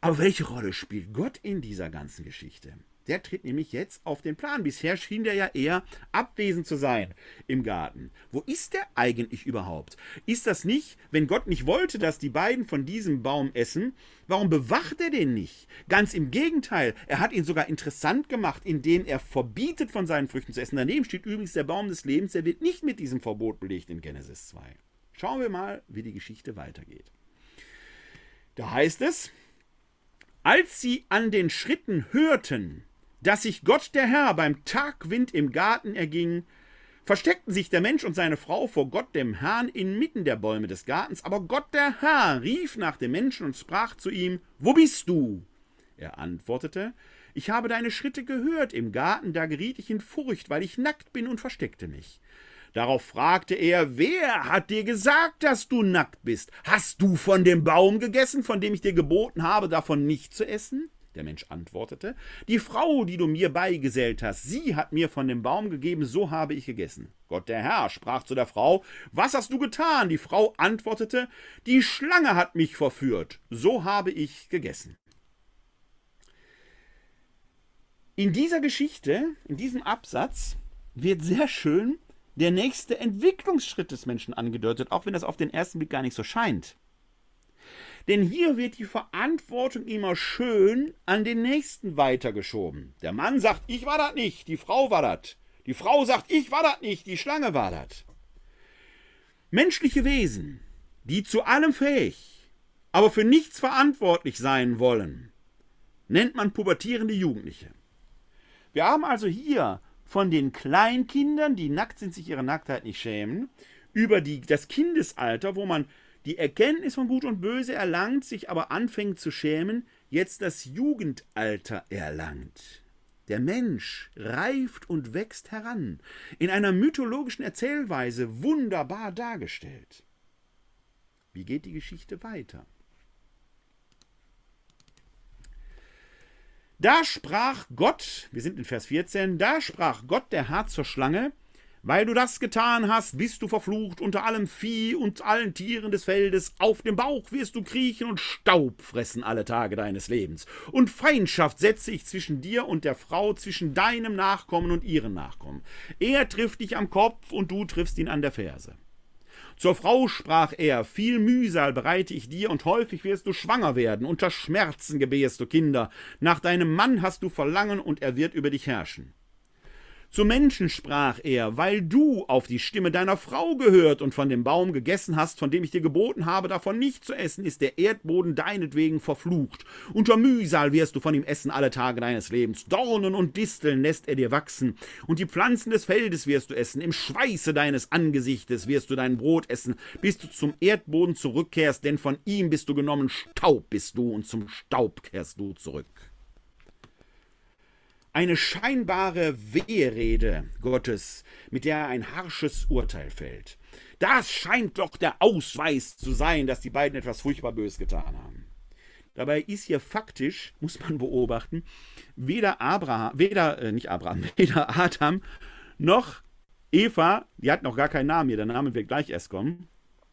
Aber welche Rolle spielt Gott in dieser ganzen Geschichte? Der tritt nämlich jetzt auf den Plan. Bisher schien der ja eher abwesend zu sein im Garten. Wo ist der eigentlich überhaupt? Ist das nicht, wenn Gott nicht wollte, dass die beiden von diesem Baum essen, warum bewacht er den nicht? Ganz im Gegenteil, er hat ihn sogar interessant gemacht, indem er verbietet, von seinen Früchten zu essen. Daneben steht übrigens der Baum des Lebens, der wird nicht mit diesem Verbot belegt in Genesis 2. Schauen wir mal, wie die Geschichte weitergeht. Da heißt es: Als sie an den Schritten hörten, dass sich Gott der Herr beim Tagwind im Garten erging, versteckten sich der Mensch und seine Frau vor Gott dem Herrn inmitten der Bäume des Gartens. Aber Gott der Herr rief nach dem Menschen und sprach zu ihm: Wo bist du? Er antwortete: Ich habe deine Schritte gehört im Garten, da geriet ich in Furcht, weil ich nackt bin, und versteckte mich. Darauf fragte er: Wer hat dir gesagt, dass du nackt bist? Hast du von dem Baum gegessen, von dem ich dir geboten habe, davon nicht zu essen? Der Mensch antwortete: Die Frau, die du mir beigesellt hast, sie hat mir von dem Baum gegeben, so habe ich gegessen. Gott der Herr sprach zu der Frau: Was hast du getan? Die Frau antwortete: Die Schlange hat mich verführt, so habe ich gegessen. In dieser Geschichte, in diesem Absatz, wird sehr schön der nächste Entwicklungsschritt des Menschen angedeutet, auch wenn das auf den ersten Blick gar nicht so scheint. Denn hier wird die Verantwortung immer schön an den Nächsten weitergeschoben. Der Mann sagt: Ich war das nicht, die Frau war das. Die Frau sagt: Ich war das nicht, die Schlange war das. Menschliche Wesen, die zu allem fähig, aber für nichts verantwortlich sein wollen, nennt man pubertierende Jugendliche. Wir haben also hier von den Kleinkindern, die nackt sind, sich ihrer Nacktheit nicht schämen, über das Kindesalter, wo man die Erkenntnis von Gut und Böse erlangt, sich aber anfängt zu schämen, jetzt das Jugendalter erlangt. Der Mensch reift und wächst heran, in einer mythologischen Erzählweise wunderbar dargestellt. Wie geht die Geschichte weiter? Da sprach Gott, wir sind in Vers 14, da sprach Gott der Herr zur Schlange, weil du das getan hast, bist du verflucht unter allem Vieh und allen Tieren des Feldes. Auf dem Bauch wirst du kriechen und Staub fressen alle Tage deines Lebens. Und Feindschaft setze ich zwischen dir und der Frau, zwischen deinem Nachkommen und ihren Nachkommen. Er trifft dich am Kopf und du triffst ihn an der Ferse. Zur Frau sprach er, viel Mühsal bereite ich dir, und häufig wirst du schwanger werden. Unter Schmerzen gebärst du Kinder. Nach deinem Mann hast du Verlangen, und er wird über dich herrschen. Zu Menschen sprach er, weil du auf die Stimme deiner Frau gehört und von dem Baum gegessen hast, von dem ich dir geboten habe, davon nicht zu essen, ist der Erdboden deinetwegen verflucht. Unter Mühsal wirst du von ihm essen alle Tage deines Lebens. Dornen und Disteln lässt er dir wachsen, und die Pflanzen des Feldes wirst du essen. Im Schweiße deines Angesichtes wirst du dein Brot essen, bis du zum Erdboden zurückkehrst, denn von ihm bist du genommen, Staub bist du, und zum Staub kehrst du zurück. Eine scheinbare Weherede Gottes, mit der ein harsches Urteil fällt. Das scheint doch der Ausweis zu sein, dass die beiden etwas furchtbar Böses getan haben. Dabei ist hier faktisch, muss man beobachten, weder Adam noch Eva, die hat noch gar keinen Namen hier, der Name wird gleich erst kommen,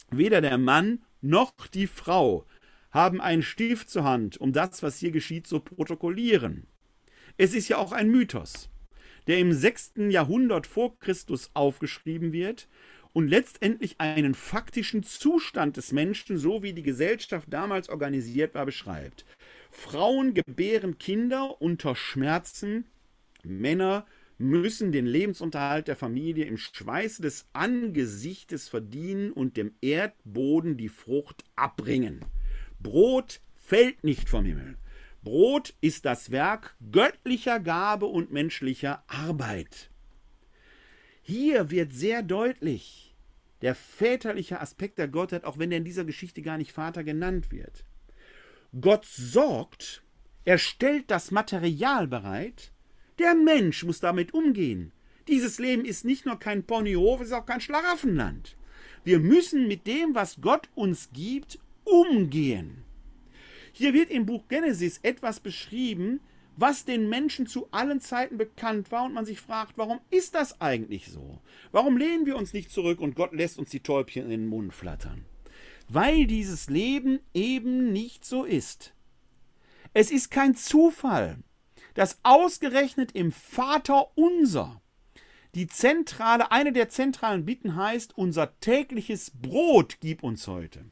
weder der Mann noch die Frau haben einen Stift zur Hand, um das, was hier geschieht, zu protokollieren. Es ist ja auch ein Mythos, der im 6. Jahrhundert vor Christus aufgeschrieben wird und letztendlich einen faktischen Zustand des Menschen, so wie die Gesellschaft damals organisiert war, beschreibt. Frauen gebären Kinder unter Schmerzen, Männer müssen den Lebensunterhalt der Familie im Schweiße des Angesichtes verdienen und dem Erdboden die Frucht abbringen. Brot fällt nicht vom Himmel. Brot ist das Werk göttlicher Gabe und menschlicher Arbeit. Hier wird sehr deutlich der väterliche Aspekt der Gottheit, auch wenn er in dieser Geschichte gar nicht Vater genannt wird. Gott sorgt, er stellt das Material bereit, der Mensch muss damit umgehen. Dieses Leben ist nicht nur kein Ponyhof, es ist auch kein Schlaraffenland. Wir müssen mit dem, was Gott uns gibt, umgehen. Hier wird im Buch Genesis etwas beschrieben, was den Menschen zu allen Zeiten bekannt war, und man sich fragt, warum ist das eigentlich so? Warum lehnen wir uns nicht zurück und Gott lässt uns die Täubchen in den Mund flattern? Weil dieses Leben eben nicht so ist. Es ist kein Zufall, dass ausgerechnet im Vater unser eine der zentralen Bitten heißt, unser tägliches Brot gib uns heute.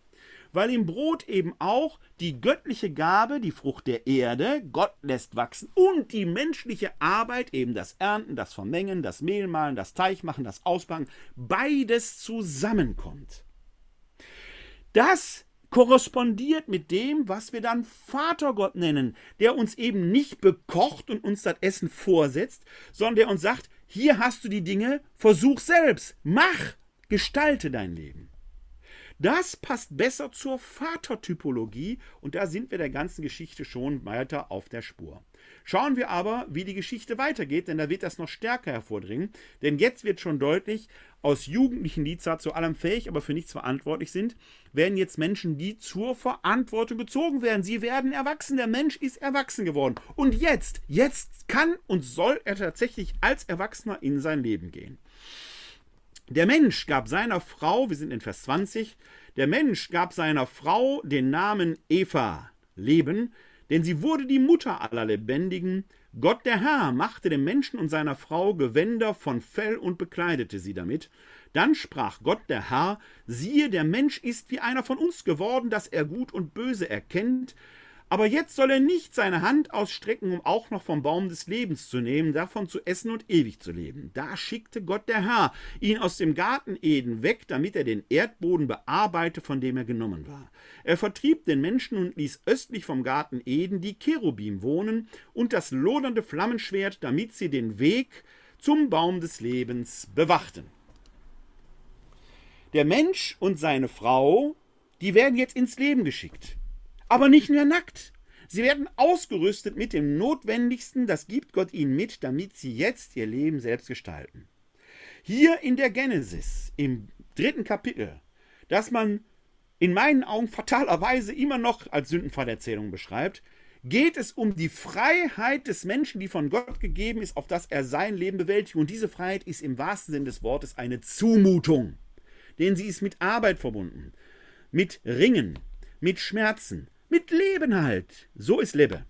Weil im Brot eben auch die göttliche Gabe, die Frucht der Erde, Gott lässt wachsen, und die menschliche Arbeit, eben das Ernten, das Vermengen, das Mehlmahlen, das Teichmachen, das Ausbacken, beides zusammenkommt. Das korrespondiert mit dem, was wir dann Vatergott nennen, der uns eben nicht bekocht und uns das Essen vorsetzt, sondern der uns sagt, hier hast du die Dinge, versuch selbst, mach, gestalte dein Leben. Das passt besser zur Vatertypologie, und da sind wir der ganzen Geschichte schon weiter auf der Spur. Schauen wir aber, wie die Geschichte weitergeht, denn da wird das noch stärker hervordringen, denn jetzt wird schon deutlich, aus Jugendlichen, die zwar zu allem fähig, aber für nichts verantwortlich sind, werden jetzt Menschen, die zur Verantwortung gezogen werden. Sie werden erwachsen, der Mensch ist erwachsen geworden, und jetzt kann und soll er tatsächlich als Erwachsener in sein Leben gehen. Der Mensch gab seiner Frau, wir sind in Vers 20, der Mensch gab seiner Frau den Namen Eva, Leben, denn sie wurde die Mutter aller Lebendigen. Gott der Herr machte dem Menschen und seiner Frau Gewänder von Fell und bekleidete sie damit. Dann sprach Gott der Herr, siehe, der Mensch ist wie einer von uns geworden, dass er Gut und Böse erkennt. Aber jetzt soll er nicht seine Hand ausstrecken, um auch noch vom Baum des Lebens zu nehmen, davon zu essen und ewig zu leben. Da schickte Gott der Herr ihn aus dem Garten Eden weg, damit er den Erdboden bearbeite, von dem er genommen war. Er vertrieb den Menschen und ließ östlich vom Garten Eden die Cherubim wohnen und das lodernde Flammenschwert, damit sie den Weg zum Baum des Lebens bewachten. Der Mensch und seine Frau, die werden jetzt ins Leben geschickt. Aber nicht mehr nackt. Sie werden ausgerüstet mit dem Notwendigsten, das gibt Gott ihnen mit, damit sie jetzt ihr Leben selbst gestalten. Hier in der Genesis, im 3. Kapitel, das man in meinen Augen fatalerweise immer noch als Sündenfallerzählung beschreibt, geht es um die Freiheit des Menschen, die von Gott gegeben ist, auf das er sein Leben bewältigt. Und diese Freiheit ist im wahrsten Sinne des Wortes eine Zumutung, denn sie ist mit Arbeit verbunden, mit Ringen, mit Schmerzen, mit Leben halt. So ist Leben.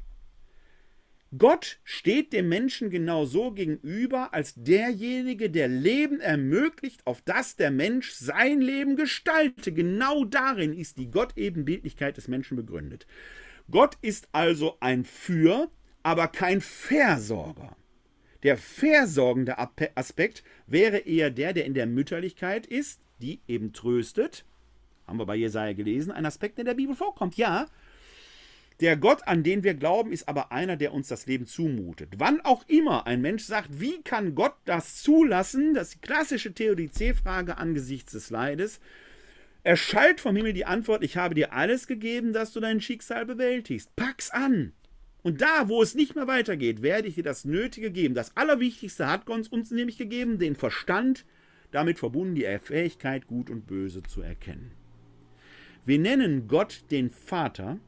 Gott steht dem Menschen genau so gegenüber, als derjenige, der Leben ermöglicht, auf das der Mensch sein Leben gestalte. Genau darin ist die Gott-Ebenbildlichkeit des Menschen begründet. Gott ist also ein Für, aber kein Versorger. Der versorgende Aspekt wäre eher der in der Mütterlichkeit ist, die eben tröstet. Haben wir bei Jesaja gelesen, ein Aspekt, der in der Bibel vorkommt. Ja, der Gott, an den wir glauben, ist aber einer, der uns das Leben zumutet. Wann auch immer ein Mensch sagt, wie kann Gott das zulassen, das ist die klassische Theodizee-Frage angesichts des Leides, erschallt vom Himmel die Antwort, ich habe dir alles gegeben, dass du dein Schicksal bewältigst. Pack's an. Und da, wo es nicht mehr weitergeht, werde ich dir das Nötige geben. Das Allerwichtigste hat Gott uns nämlich gegeben, den Verstand, damit verbunden die Fähigkeit, Gut und Böse zu erkennen. Wir nennen Gott den Vater,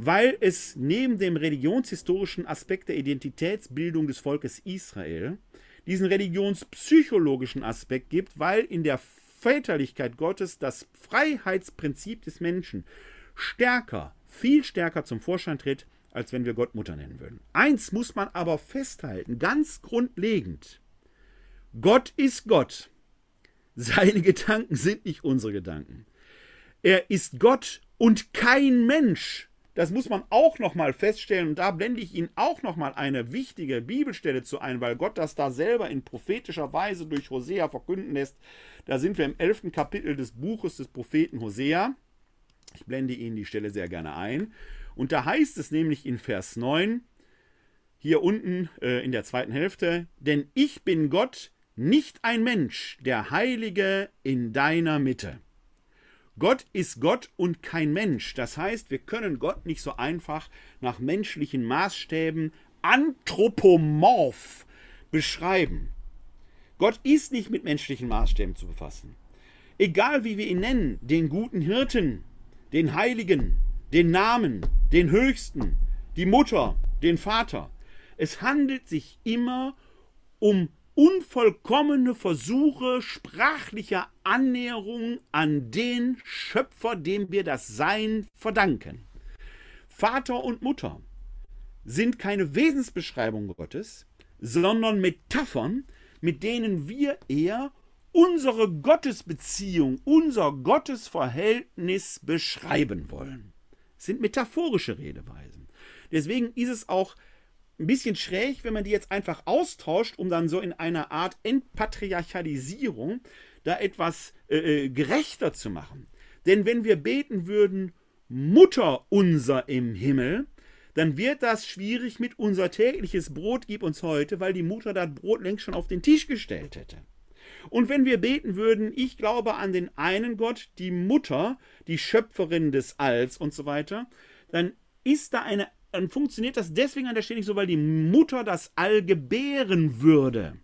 weil es neben dem religionshistorischen Aspekt der Identitätsbildung des Volkes Israel diesen religionspsychologischen Aspekt gibt, weil in der Väterlichkeit Gottes das Freiheitsprinzip des Menschen stärker, viel stärker zum Vorschein tritt, als wenn wir Gott Mutter nennen würden. Eins muss man aber festhalten, ganz grundlegend. Gott ist Gott. Seine Gedanken sind nicht unsere Gedanken. Er ist Gott und kein Mensch. Das muss man auch nochmal feststellen. Und da blende ich Ihnen auch nochmal eine wichtige Bibelstelle zu ein, weil Gott das da selber in prophetischer Weise durch Hosea verkünden lässt. Da sind wir im 11. Kapitel des Buches des Propheten Hosea. Ich blende Ihnen die Stelle sehr gerne ein. Und da heißt es nämlich in Vers 9, hier unten in der zweiten Hälfte, denn ich bin Gott, nicht ein Mensch, der Heilige in deiner Mitte. Gott ist Gott und kein Mensch. Das heißt, wir können Gott nicht so einfach nach menschlichen Maßstäben anthropomorph beschreiben. Gott ist nicht mit menschlichen Maßstäben zu befassen. Egal wie wir ihn nennen, den guten Hirten, den Heiligen, den Namen, den Höchsten, die Mutter, den Vater. Es handelt sich immer um unvollkommene Versuche sprachlicher Annäherung an den Schöpfer, dem wir das Sein verdanken. Vater und Mutter sind keine Wesensbeschreibungen Gottes, sondern Metaphern, mit denen wir eher unsere Gottesbeziehung, unser Gottesverhältnis beschreiben wollen. Es sind metaphorische Redeweisen. Deswegen ist es auch ein bisschen schräg, wenn man die jetzt einfach austauscht, um dann so in einer Art Entpatriarchalisierung da etwas gerechter zu machen. Denn wenn wir beten würden, Mutter unser im Himmel, dann wird das schwierig mit unser tägliches Brot gib uns heute, weil die Mutter das Brot längst schon auf den Tisch gestellt hätte. Und wenn wir beten würden, ich glaube an den einen Gott, die Mutter, die Schöpferin des Alls und so weiter, dann ist da eine und funktioniert das deswegen an der Stelle nicht so, weil die Mutter das All gebären würde.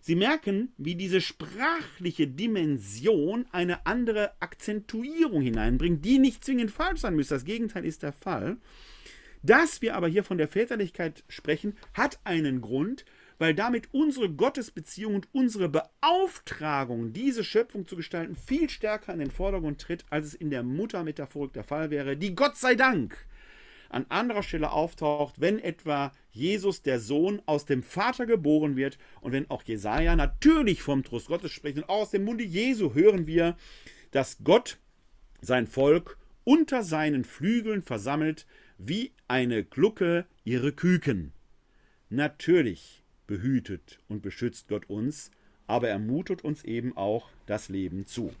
Sie merken, wie diese sprachliche Dimension eine andere Akzentuierung hineinbringt, die nicht zwingend falsch sein müsste. Das Gegenteil ist der Fall. Dass wir aber hier von der Väterlichkeit sprechen, hat einen Grund, weil damit unsere Gottesbeziehung und unsere Beauftragung, diese Schöpfung zu gestalten, viel stärker in den Vordergrund tritt, als es in der Muttermetaphorik der Fall wäre, die Gott sei Dank an anderer Stelle auftaucht, wenn etwa Jesus, der Sohn, aus dem Vater geboren wird und wenn auch Jesaja natürlich vom Trost Gottes spricht und auch aus dem Munde Jesu hören wir, dass Gott sein Volk unter seinen Flügeln versammelt, wie eine Glucke ihre Küken. Natürlich behütet und beschützt Gott uns, aber er mutet uns eben auch das Leben zu.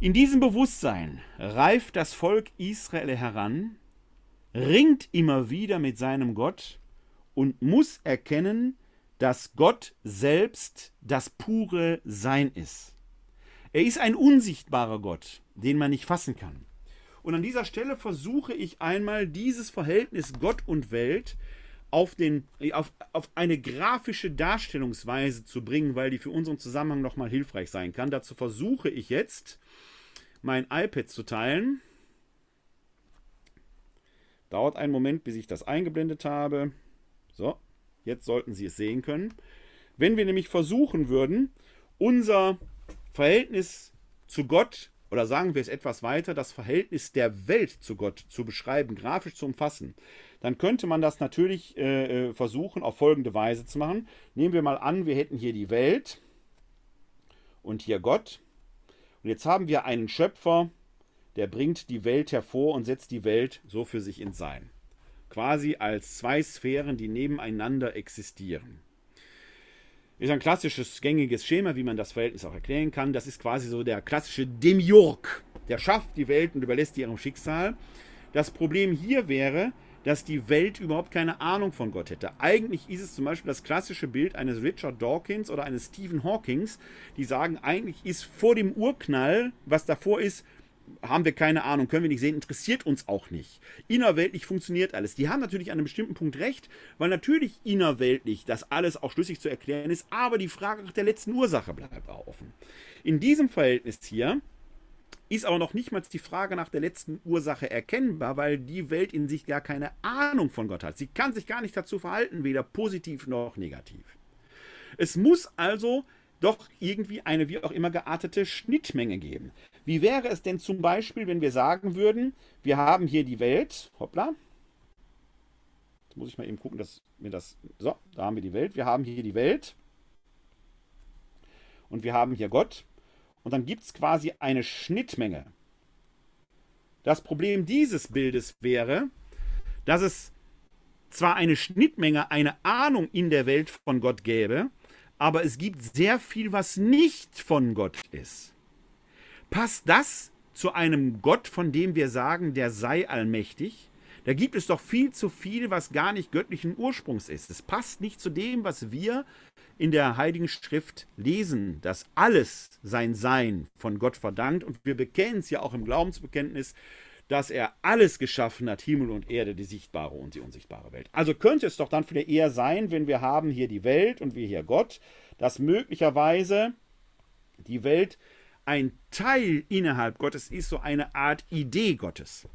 In diesem Bewusstsein reift das Volk Israel heran, ringt immer wieder mit seinem Gott und muss erkennen, dass Gott selbst das pure Sein ist. Er ist ein unsichtbarer Gott, den man nicht fassen kann. Und an dieser Stelle versuche ich einmal, dieses Verhältnis Gott und Welt auf eine grafische Darstellungsweise zu bringen, weil die für unseren Zusammenhang nochmal hilfreich sein kann. Dazu versuche ich jetzt, mein iPad zu teilen. Dauert einen Moment, bis ich das eingeblendet habe. So, jetzt sollten Sie es sehen können. Wenn wir nämlich versuchen würden, unser Verhältnis zu Gott, oder sagen wir es etwas weiter, das Verhältnis der Welt zu Gott zu beschreiben, grafisch zu umfassen, dann könnte man das natürlich versuchen, auf folgende Weise zu machen. Nehmen wir mal an, wir hätten hier die Welt und hier Gott. Und jetzt haben wir einen Schöpfer, der bringt die Welt hervor und setzt die Welt so für sich ins Sein. Quasi als zwei Sphären, die nebeneinander existieren. Ist ein klassisches, gängiges Schema, wie man das Verhältnis auch erklären kann. Das ist quasi so der klassische Demiurg. Der schafft die Welt und überlässt sie ihrem Schicksal. Das Problem hier wäre, dass die Welt überhaupt keine Ahnung von Gott hätte. Eigentlich ist es zum Beispiel das klassische Bild eines Richard Dawkins oder eines Stephen Hawkings, die sagen, eigentlich ist vor dem Urknall, was davor ist, haben wir keine Ahnung, können wir nicht sehen, interessiert uns auch nicht. Innerweltlich funktioniert alles. Die haben natürlich an einem bestimmten Punkt recht, weil natürlich innerweltlich das alles auch schlüssig zu erklären ist, aber die Frage nach der letzten Ursache bleibt auch offen. In diesem Verhältnis hier ist aber noch nicht mal die Frage nach der letzten Ursache erkennbar, weil die Welt in sich gar keine Ahnung von Gott hat. Sie kann sich gar nicht dazu verhalten, weder positiv noch negativ. Es muss also doch irgendwie eine wie auch immer geartete Schnittmenge geben. Wie wäre es denn zum Beispiel, wenn wir sagen würden, wir haben hier die Welt, hoppla, jetzt muss ich mal eben gucken, dass mir das, so, da haben wir die Welt, wir haben hier die Welt und wir haben hier Gott und dann gibt es quasi eine Schnittmenge. Das Problem dieses Bildes wäre, dass es zwar eine Schnittmenge, eine Ahnung in der Welt von Gott gäbe, aber es gibt sehr viel, was nicht von Gott ist. Passt das zu einem Gott, von dem wir sagen, der sei allmächtig? Da gibt es doch viel zu viel, was gar nicht göttlichen Ursprungs ist. Es passt nicht zu dem, was wir in der Heiligen Schrift lesen, dass alles sein Sein von Gott verdankt. Und wir bekennen es ja auch im Glaubensbekenntnis, dass er alles geschaffen hat, Himmel und Erde, die sichtbare und die unsichtbare Welt. Also könnte es doch dann vielleicht eher sein, wenn wir haben hier die Welt und wir hier Gott, dass möglicherweise die Welt ein Teil innerhalb Gottes ist, so eine Art Idee Gottes.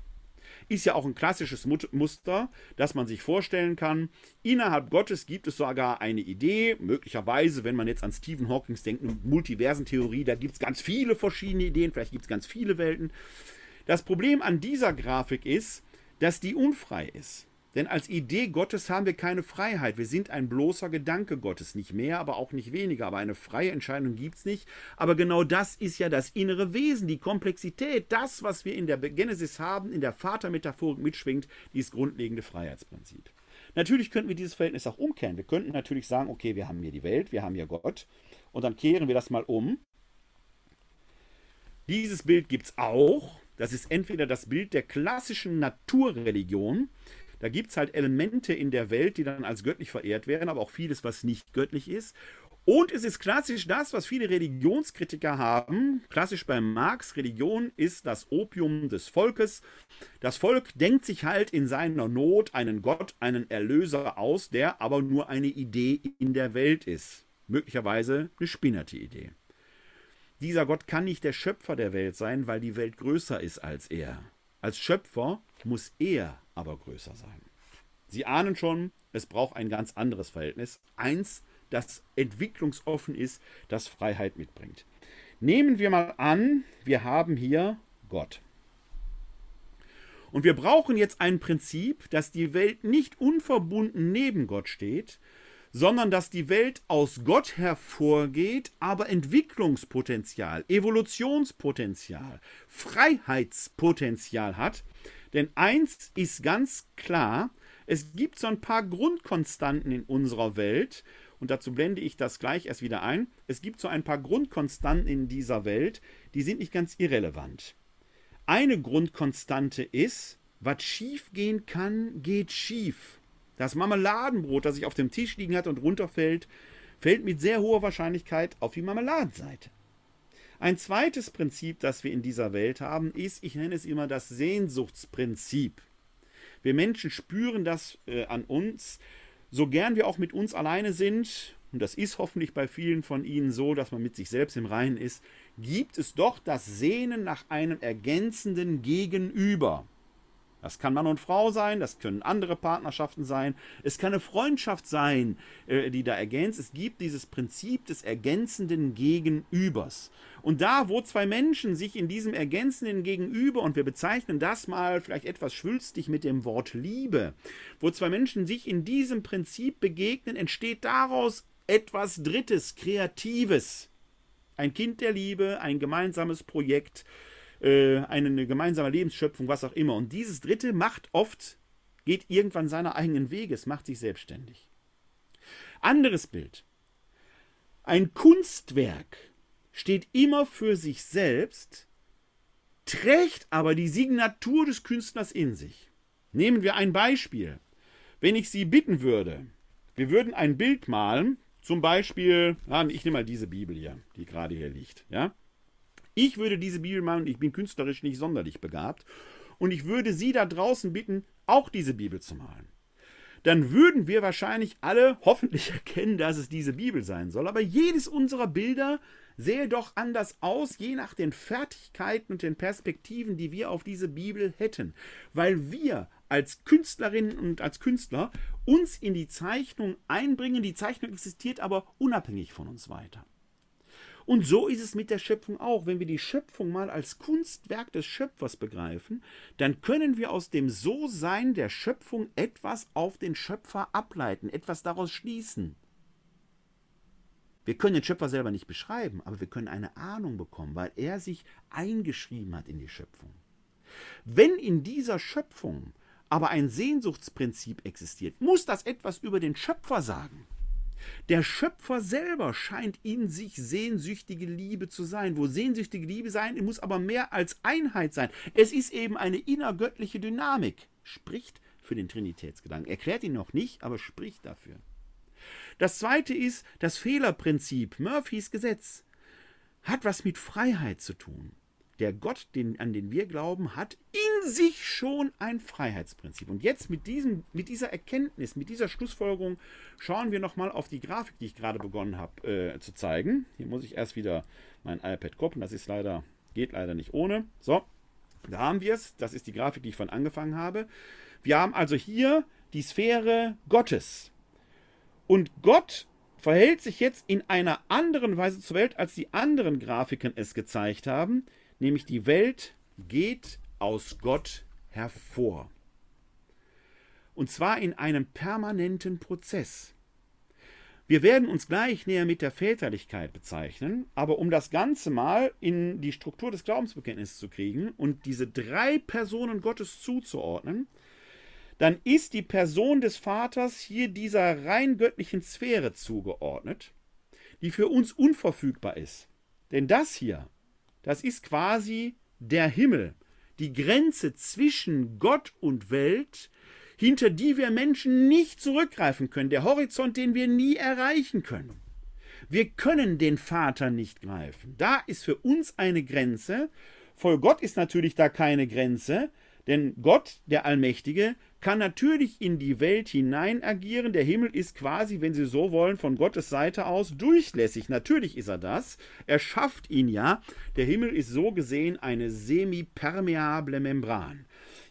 Ist ja auch ein klassisches Muster, das man sich vorstellen kann. Innerhalb Gottes gibt es sogar eine Idee, möglicherweise, wenn man jetzt an Stephen Hawking denkt, eine Multiversentheorie, da gibt es ganz viele verschiedene Ideen, vielleicht gibt es ganz viele Welten. Das Problem an dieser Grafik ist, dass die unfrei ist. Denn als Idee Gottes haben wir keine Freiheit. Wir sind ein bloßer Gedanke Gottes. Nicht mehr, aber auch nicht weniger. Aber eine freie Entscheidung gibt es nicht. Aber genau das ist ja das innere Wesen, die Komplexität. Das, was wir in der Genesis haben, in der Vatermetaphorik mitschwingt, dieses grundlegende Freiheitsprinzip. Natürlich könnten wir dieses Verhältnis auch umkehren. Wir könnten natürlich sagen, okay, wir haben hier die Welt, wir haben hier Gott. Und dann kehren wir das mal um. Dieses Bild gibt es auch. Das ist entweder das Bild der klassischen Naturreligion. Da gibt es halt Elemente in der Welt, die dann als göttlich verehrt werden, aber auch vieles, was nicht göttlich ist. Und es ist klassisch das, was viele Religionskritiker haben. Klassisch bei Marx, Religion ist das Opium des Volkes. Das Volk denkt sich halt in seiner Not einen Gott, einen Erlöser aus, der aber nur eine Idee in der Welt ist. Möglicherweise eine spinnerte Idee. Dieser Gott kann nicht der Schöpfer der Welt sein, weil die Welt größer ist als er. Als Schöpfer muss er aber größer sein. Sie ahnen schon, es braucht ein ganz anderes Verhältnis. Eins, das entwicklungsoffen ist, das Freiheit mitbringt. Nehmen wir mal an, wir haben hier Gott. Und wir brauchen jetzt ein Prinzip, dass die Welt nicht unverbunden neben Gott steht, sondern dass die Welt aus Gott hervorgeht, aber Entwicklungspotenzial, Evolutionspotenzial, Freiheitspotenzial hat. Denn eins ist ganz klar, es gibt so ein paar Grundkonstanten in unserer Welt, und dazu blende ich das gleich erst wieder ein, es gibt so ein paar Grundkonstanten in dieser Welt, die sind nicht ganz irrelevant. Eine Grundkonstante ist, was schief gehen kann, geht schief. Das Marmeladenbrot, das ich auf dem Tisch liegen hatte und runterfällt, fällt mit sehr hoher Wahrscheinlichkeit auf die Marmeladenseite. Ein zweites Prinzip, das wir in dieser Welt haben, ist, ich nenne es immer das Sehnsuchtsprinzip. Wir Menschen spüren das an uns, so gern wir auch mit uns alleine sind, und das ist hoffentlich bei vielen von Ihnen so, dass man mit sich selbst im Reinen ist, gibt es doch das Sehnen nach einem ergänzenden Gegenüber. Das kann Mann und Frau sein, das können andere Partnerschaften sein, es kann eine Freundschaft sein, die da ergänzt. Es gibt dieses Prinzip des ergänzenden Gegenübers. Und da, wo zwei Menschen sich in diesem ergänzenden Gegenüber, und wir bezeichnen das mal vielleicht etwas schwülstig mit dem Wort Liebe, wo zwei Menschen sich in diesem Prinzip begegnen, entsteht daraus etwas Drittes, Kreatives. Ein Kind der Liebe, ein gemeinsames Projekt, eine gemeinsame Lebensschöpfung, was auch immer. Und dieses Dritte macht oft, geht irgendwann seiner eigenen Wege, es macht sich selbstständig. Anderes Bild. Ein Kunstwerk steht immer für sich selbst, trägt aber die Signatur des Künstlers in sich. Nehmen wir ein Beispiel. Wenn ich Sie bitten würde, wir würden ein Bild malen, zum Beispiel, ich nehme mal diese Bibel hier, die gerade hier liegt, ja. Ich würde diese Bibel malen, ich bin künstlerisch nicht sonderlich begabt, und ich würde Sie da draußen bitten, auch diese Bibel zu malen. Dann würden wir wahrscheinlich alle hoffentlich erkennen, dass es diese Bibel sein soll, aber jedes unserer Bilder sähe doch anders aus, je nach den Fertigkeiten und den Perspektiven, die wir auf diese Bibel hätten, weil wir als Künstlerinnen und als Künstler uns in die Zeichnung einbringen, die Zeichnung existiert aber unabhängig von uns weiter. Und so ist es mit der Schöpfung auch. Wenn wir die Schöpfung mal als Kunstwerk des Schöpfers begreifen, dann können wir aus dem So-Sein der Schöpfung etwas auf den Schöpfer ableiten, etwas daraus schließen. Wir können den Schöpfer selber nicht beschreiben, aber wir können eine Ahnung bekommen, weil er sich eingeschrieben hat in die Schöpfung. Wenn in dieser Schöpfung aber ein Sehnsuchtsprinzip existiert, muss das etwas über den Schöpfer sagen. Der Schöpfer selber scheint in sich sehnsüchtige Liebe zu sein. Wo sehnsüchtige Liebe sein, muss aber mehr als Einheit sein. Es ist eben eine innergöttliche Dynamik. Spricht für den Trinitätsgedanken. Erklärt ihn noch nicht, aber spricht dafür. Das zweite ist das Fehlerprinzip. Murphys Gesetz hat was mit Freiheit zu tun. Der Gott, an den wir glauben, hat in sich schon ein Freiheitsprinzip. Und jetzt mit dieser Erkenntnis, mit dieser Schlussfolgerung schauen wir nochmal auf die Grafik, die ich gerade begonnen habe zu zeigen. Hier muss ich erst wieder mein iPad koppeln. Das ist leider, geht leider nicht ohne. So, da haben wir es. Das ist die Grafik, die ich von angefangen habe. Wir haben also hier die Sphäre Gottes. Und Gott verhält sich jetzt in einer anderen Weise zur Welt, als die anderen Grafiken es gezeigt haben. Nämlich die Welt geht aus Gott hervor. Und zwar in einem permanenten Prozess. Wir werden uns gleich näher mit der Väterlichkeit bezeichnen, aber um das Ganze mal in die Struktur des Glaubensbekenntnisses zu kriegen und diese drei Personen Gottes zuzuordnen, dann ist die Person des Vaters hier dieser rein göttlichen Sphäre zugeordnet, die für uns unverfügbar ist. Denn das hier, das ist quasi der Himmel, die Grenze zwischen Gott und Welt, hinter die wir Menschen nicht zurückgreifen können, der Horizont, den wir nie erreichen können. Wir können den Vater nicht greifen. Da ist für uns eine Grenze. Vor Gott ist natürlich da keine Grenze, denn Gott, der Allmächtige, kann natürlich in die Welt hinein agieren. Der Himmel ist quasi, wenn Sie so wollen, von Gottes Seite aus durchlässig. Natürlich ist er das. Er schafft ihn ja. Der Himmel ist so gesehen eine semipermeable Membran.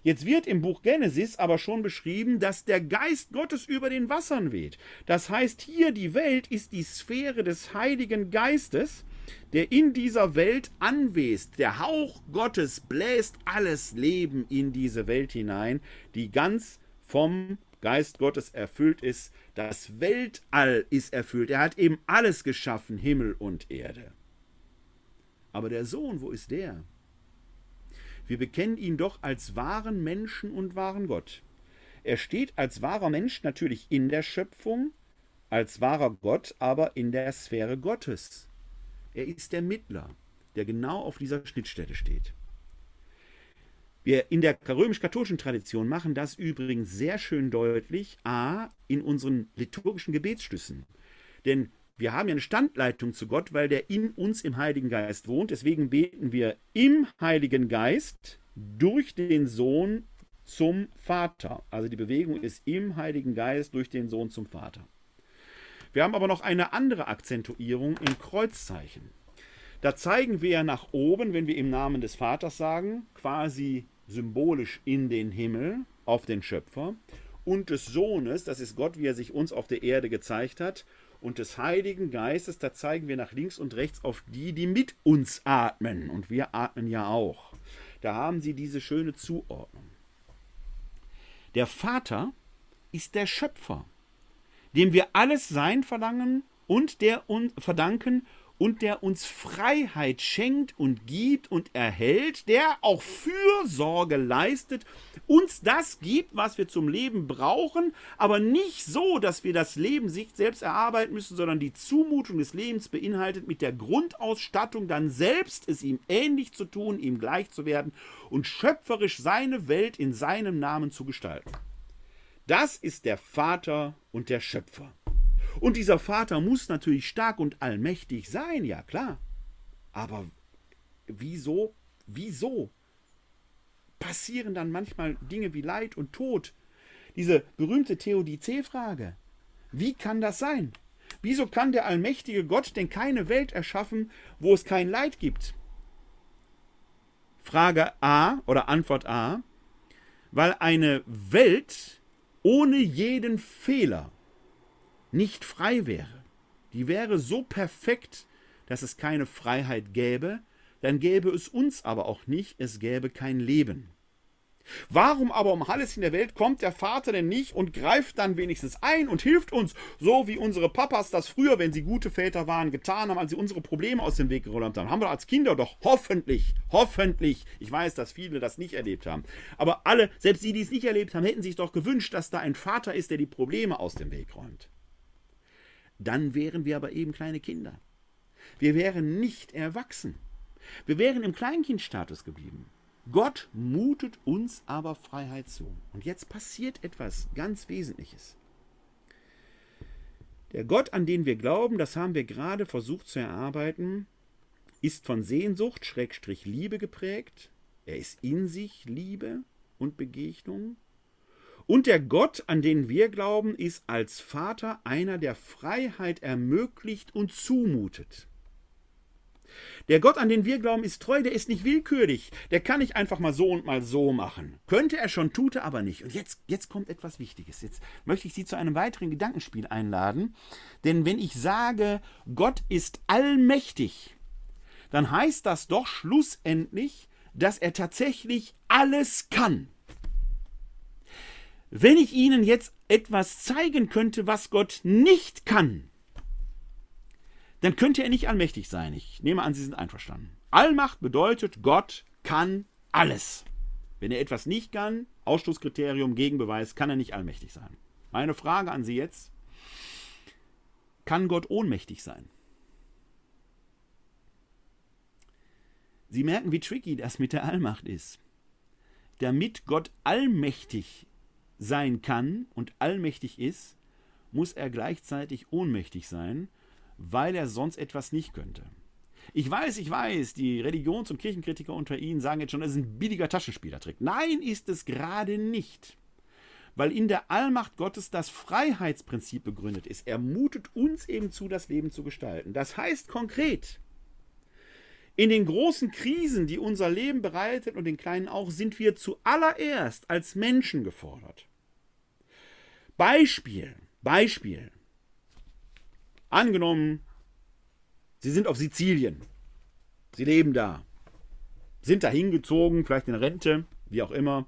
Jetzt wird im Buch Genesis aber schon beschrieben, dass der Geist Gottes über den Wassern weht. Das heißt, hier die Welt ist die Sphäre des Heiligen Geistes, der in dieser Welt anwest. Der Hauch Gottes bläst alles Leben in diese Welt hinein, die ganz vom Geist Gottes erfüllt ist. Das Weltall ist erfüllt. Er hat eben alles geschaffen, Himmel und Erde. Aber der Sohn, wo ist der? Wir bekennen ihn doch als wahren Menschen und wahren Gott. Er steht als wahrer Mensch natürlich in der Schöpfung, als wahrer Gott aber in der Sphäre Gottes. Er ist der Mittler, der genau auf dieser Schnittstelle steht. Wir in der römisch-katholischen Tradition machen das übrigens sehr schön deutlich, in unseren liturgischen Gebetsschlüssen. Denn Wir haben ja eine Standleitung zu Gott, weil der in uns im Heiligen Geist wohnt. Deswegen beten wir im Heiligen Geist durch den Sohn zum Vater. Also die Bewegung ist im Heiligen Geist durch den Sohn zum Vater. Wir haben aber noch eine andere Akzentuierung im Kreuzzeichen. Da zeigen wir nach oben, wenn wir im Namen des Vaters sagen, quasi symbolisch in den Himmel, auf den Schöpfer, und des Sohnes, das ist Gott, wie er sich uns auf der Erde gezeigt hat, und des Heiligen Geistes, da zeigen wir nach links und rechts auf die, die mit uns atmen. Und wir atmen ja auch. Da haben sie diese schöne Zuordnung. Der Vater ist der Schöpfer, dem wir alles Sein verlangen und der uns verdanken und der uns Freiheit schenkt und gibt und erhält, der auch Fürsorge leistet, uns das gibt, was wir zum Leben brauchen, aber nicht so, dass wir das Leben sich selbst erarbeiten müssen, sondern die Zumutung des Lebens beinhaltet, mit der Grundausstattung dann selbst es ihm ähnlich zu tun, ihm gleich zu werden und schöpferisch seine Welt in seinem Namen zu gestalten. Das ist der Vater und der Schöpfer. Und dieser Vater muss natürlich stark und allmächtig sein, ja klar. Aber wieso passieren dann manchmal Dinge wie Leid und Tod? Diese berühmte Theodizee-Frage. Wie kann das sein? Wieso kann der allmächtige Gott denn keine Welt erschaffen, wo es kein Leid gibt? Frage A oder Antwort A. Weil eine Welt ohne jeden Fehler nicht frei wäre. Die wäre so perfekt, dass es keine Freiheit gäbe, dann gäbe es uns aber auch nicht, es gäbe kein Leben. Warum aber um alles in der Welt kommt der Vater denn nicht und greift dann wenigstens ein und hilft uns, so wie unsere Papas das früher, wenn sie gute Väter waren, getan haben, als sie unsere Probleme aus dem Weg geräumt haben. Haben wir als Kinder doch hoffentlich, ich weiß, dass viele das nicht erlebt haben, aber alle, selbst die, die es nicht erlebt haben, hätten sich doch gewünscht, dass da ein Vater ist, der die Probleme aus dem Weg räumt. Dann wären wir aber eben kleine Kinder. Wir wären nicht erwachsen. Wir wären im Kleinkindstatus geblieben. Gott mutet uns aber Freiheit zu. Und jetzt passiert etwas ganz Wesentliches. Der Gott, an den wir glauben, das haben wir gerade versucht zu erarbeiten, ist von Sehnsucht, Liebe geprägt. Er ist in sich Liebe und Begegnung. Und der Gott, an den wir glauben, ist als Vater einer, der Freiheit ermöglicht und zumutet. Der Gott, an den wir glauben, ist treu, der ist nicht willkürlich. Der kann nicht einfach mal so und mal so machen. Könnte er schon, tut er aber nicht. Und jetzt kommt etwas Wichtiges. Jetzt möchte ich Sie zu einem weiteren Gedankenspiel einladen. Denn wenn ich sage, Gott ist allmächtig, dann heißt das doch schlussendlich, dass er tatsächlich alles kann. Wenn ich Ihnen jetzt etwas zeigen könnte, was Gott nicht kann, dann könnte er nicht allmächtig sein. Ich nehme an, Sie sind einverstanden. Allmacht bedeutet, Gott kann alles. Wenn er etwas nicht kann, Ausschlusskriterium, Gegenbeweis, kann er nicht allmächtig sein. Meine Frage an Sie jetzt, kann Gott ohnmächtig sein? Sie merken, wie tricky das mit der Allmacht ist. Damit Gott allmächtig sein kann und allmächtig ist, muss er gleichzeitig ohnmächtig sein, weil er sonst etwas nicht könnte. Ich weiß, die Religions- und Kirchenkritiker unter Ihnen sagen jetzt schon, das ist ein billiger Taschenspielertrick. Nein, ist es gerade nicht, weil in der Allmacht Gottes das Freiheitsprinzip begründet ist. Er mutet uns eben zu, das Leben zu gestalten. Das heißt konkret, in den großen Krisen, die unser Leben bereitet und den kleinen auch, sind wir zuallererst als Menschen gefordert. Beispiel. Angenommen, Sie sind auf Sizilien, Sie leben da, sind da hingezogen, vielleicht in Rente, wie auch immer,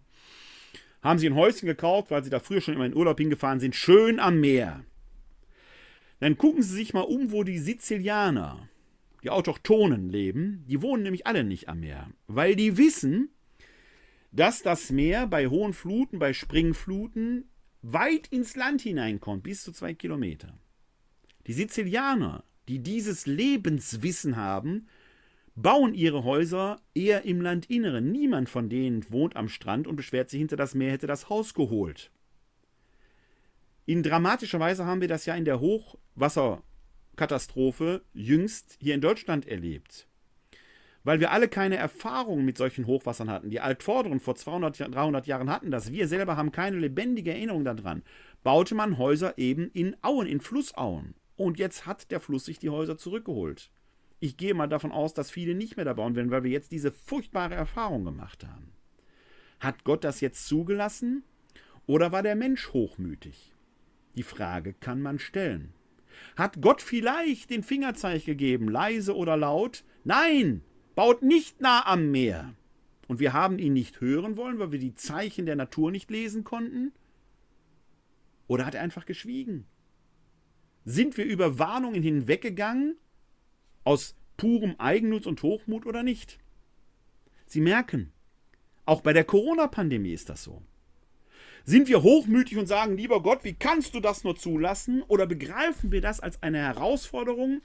haben Sie ein Häuschen gekauft, weil Sie da früher schon immer in Urlaub hingefahren sind, schön am Meer. Dann gucken Sie sich mal um, wo die Sizilianer, die Autochtonen leben. Die wohnen nämlich alle nicht am Meer, weil die wissen, dass das Meer bei hohen Fluten, bei Springfluten weit ins Land hineinkommt, bis zu 2 Kilometer. Die Sizilianer, die dieses Lebenswissen haben, bauen ihre Häuser eher im Landinneren. Niemand von denen wohnt am Strand und beschwert sich, hinter das Meer hätte das Haus geholt. In dramatischer Weise haben wir das ja in der Hochwasserkatastrophe Hochkatastrophe jüngst hier in Deutschland erlebt. Weil wir alle keine Erfahrung mit solchen Hochwassern hatten. Die Altvorderen vor 200, 300 Jahren hatten das. Wir selber haben keine lebendige Erinnerung daran. Baute man Häuser eben in Auen, in Flussauen. Und jetzt hat der Fluss sich die Häuser zurückgeholt. Ich gehe mal davon aus, dass viele nicht mehr da bauen werden, weil wir jetzt diese furchtbare Erfahrung gemacht haben. Hat Gott das jetzt zugelassen oder war der Mensch hochmütig? Die Frage kann man stellen. Hat Gott vielleicht den Fingerzeig gegeben, leise oder laut? Nein, baut nicht nah am Meer. Und wir haben ihn nicht hören wollen, weil wir die Zeichen der Natur nicht lesen konnten? Oder hat er einfach geschwiegen? Sind wir über Warnungen hinweggegangen? Aus purem Eigennutz und Hochmut oder nicht? Sie merken, auch bei der Corona-Pandemie ist das so. Sind wir hochmütig und sagen, lieber Gott, wie kannst du das nur zulassen? Oder begreifen wir das als eine Herausforderung,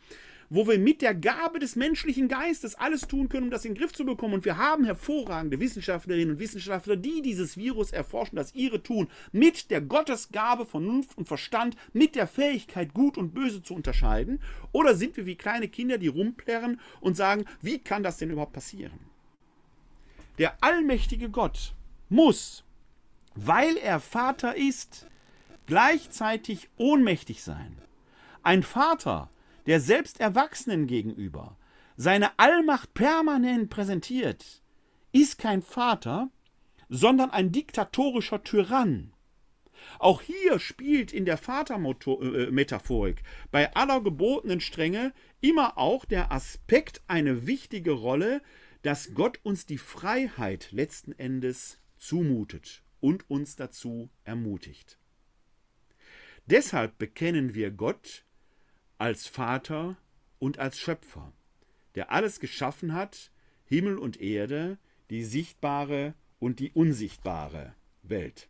wo wir mit der Gabe des menschlichen Geistes alles tun können, um das in den Griff zu bekommen? Und wir haben hervorragende Wissenschaftlerinnen und Wissenschaftler, die dieses Virus erforschen, das ihre tun, mit der Gottesgabe, Vernunft und Verstand, mit der Fähigkeit, Gut und Böse zu unterscheiden. Oder sind wir wie kleine Kinder, die rumplärren und sagen, wie kann das denn überhaupt passieren? Der allmächtige Gott muss, weil er Vater ist, gleichzeitig ohnmächtig sein. Ein Vater, der selbst Erwachsenen gegenüber seine Allmacht permanent präsentiert, ist kein Vater, sondern ein diktatorischer Tyrann. Auch hier spielt in der Vatermetaphorik bei aller gebotenen Strenge immer auch der Aspekt eine wichtige Rolle, dass Gott uns die Freiheit letzten Endes zumutet und uns dazu ermutigt. Deshalb bekennen wir Gott als Vater und als Schöpfer, der alles geschaffen hat, Himmel und Erde, die sichtbare und die unsichtbare Welt.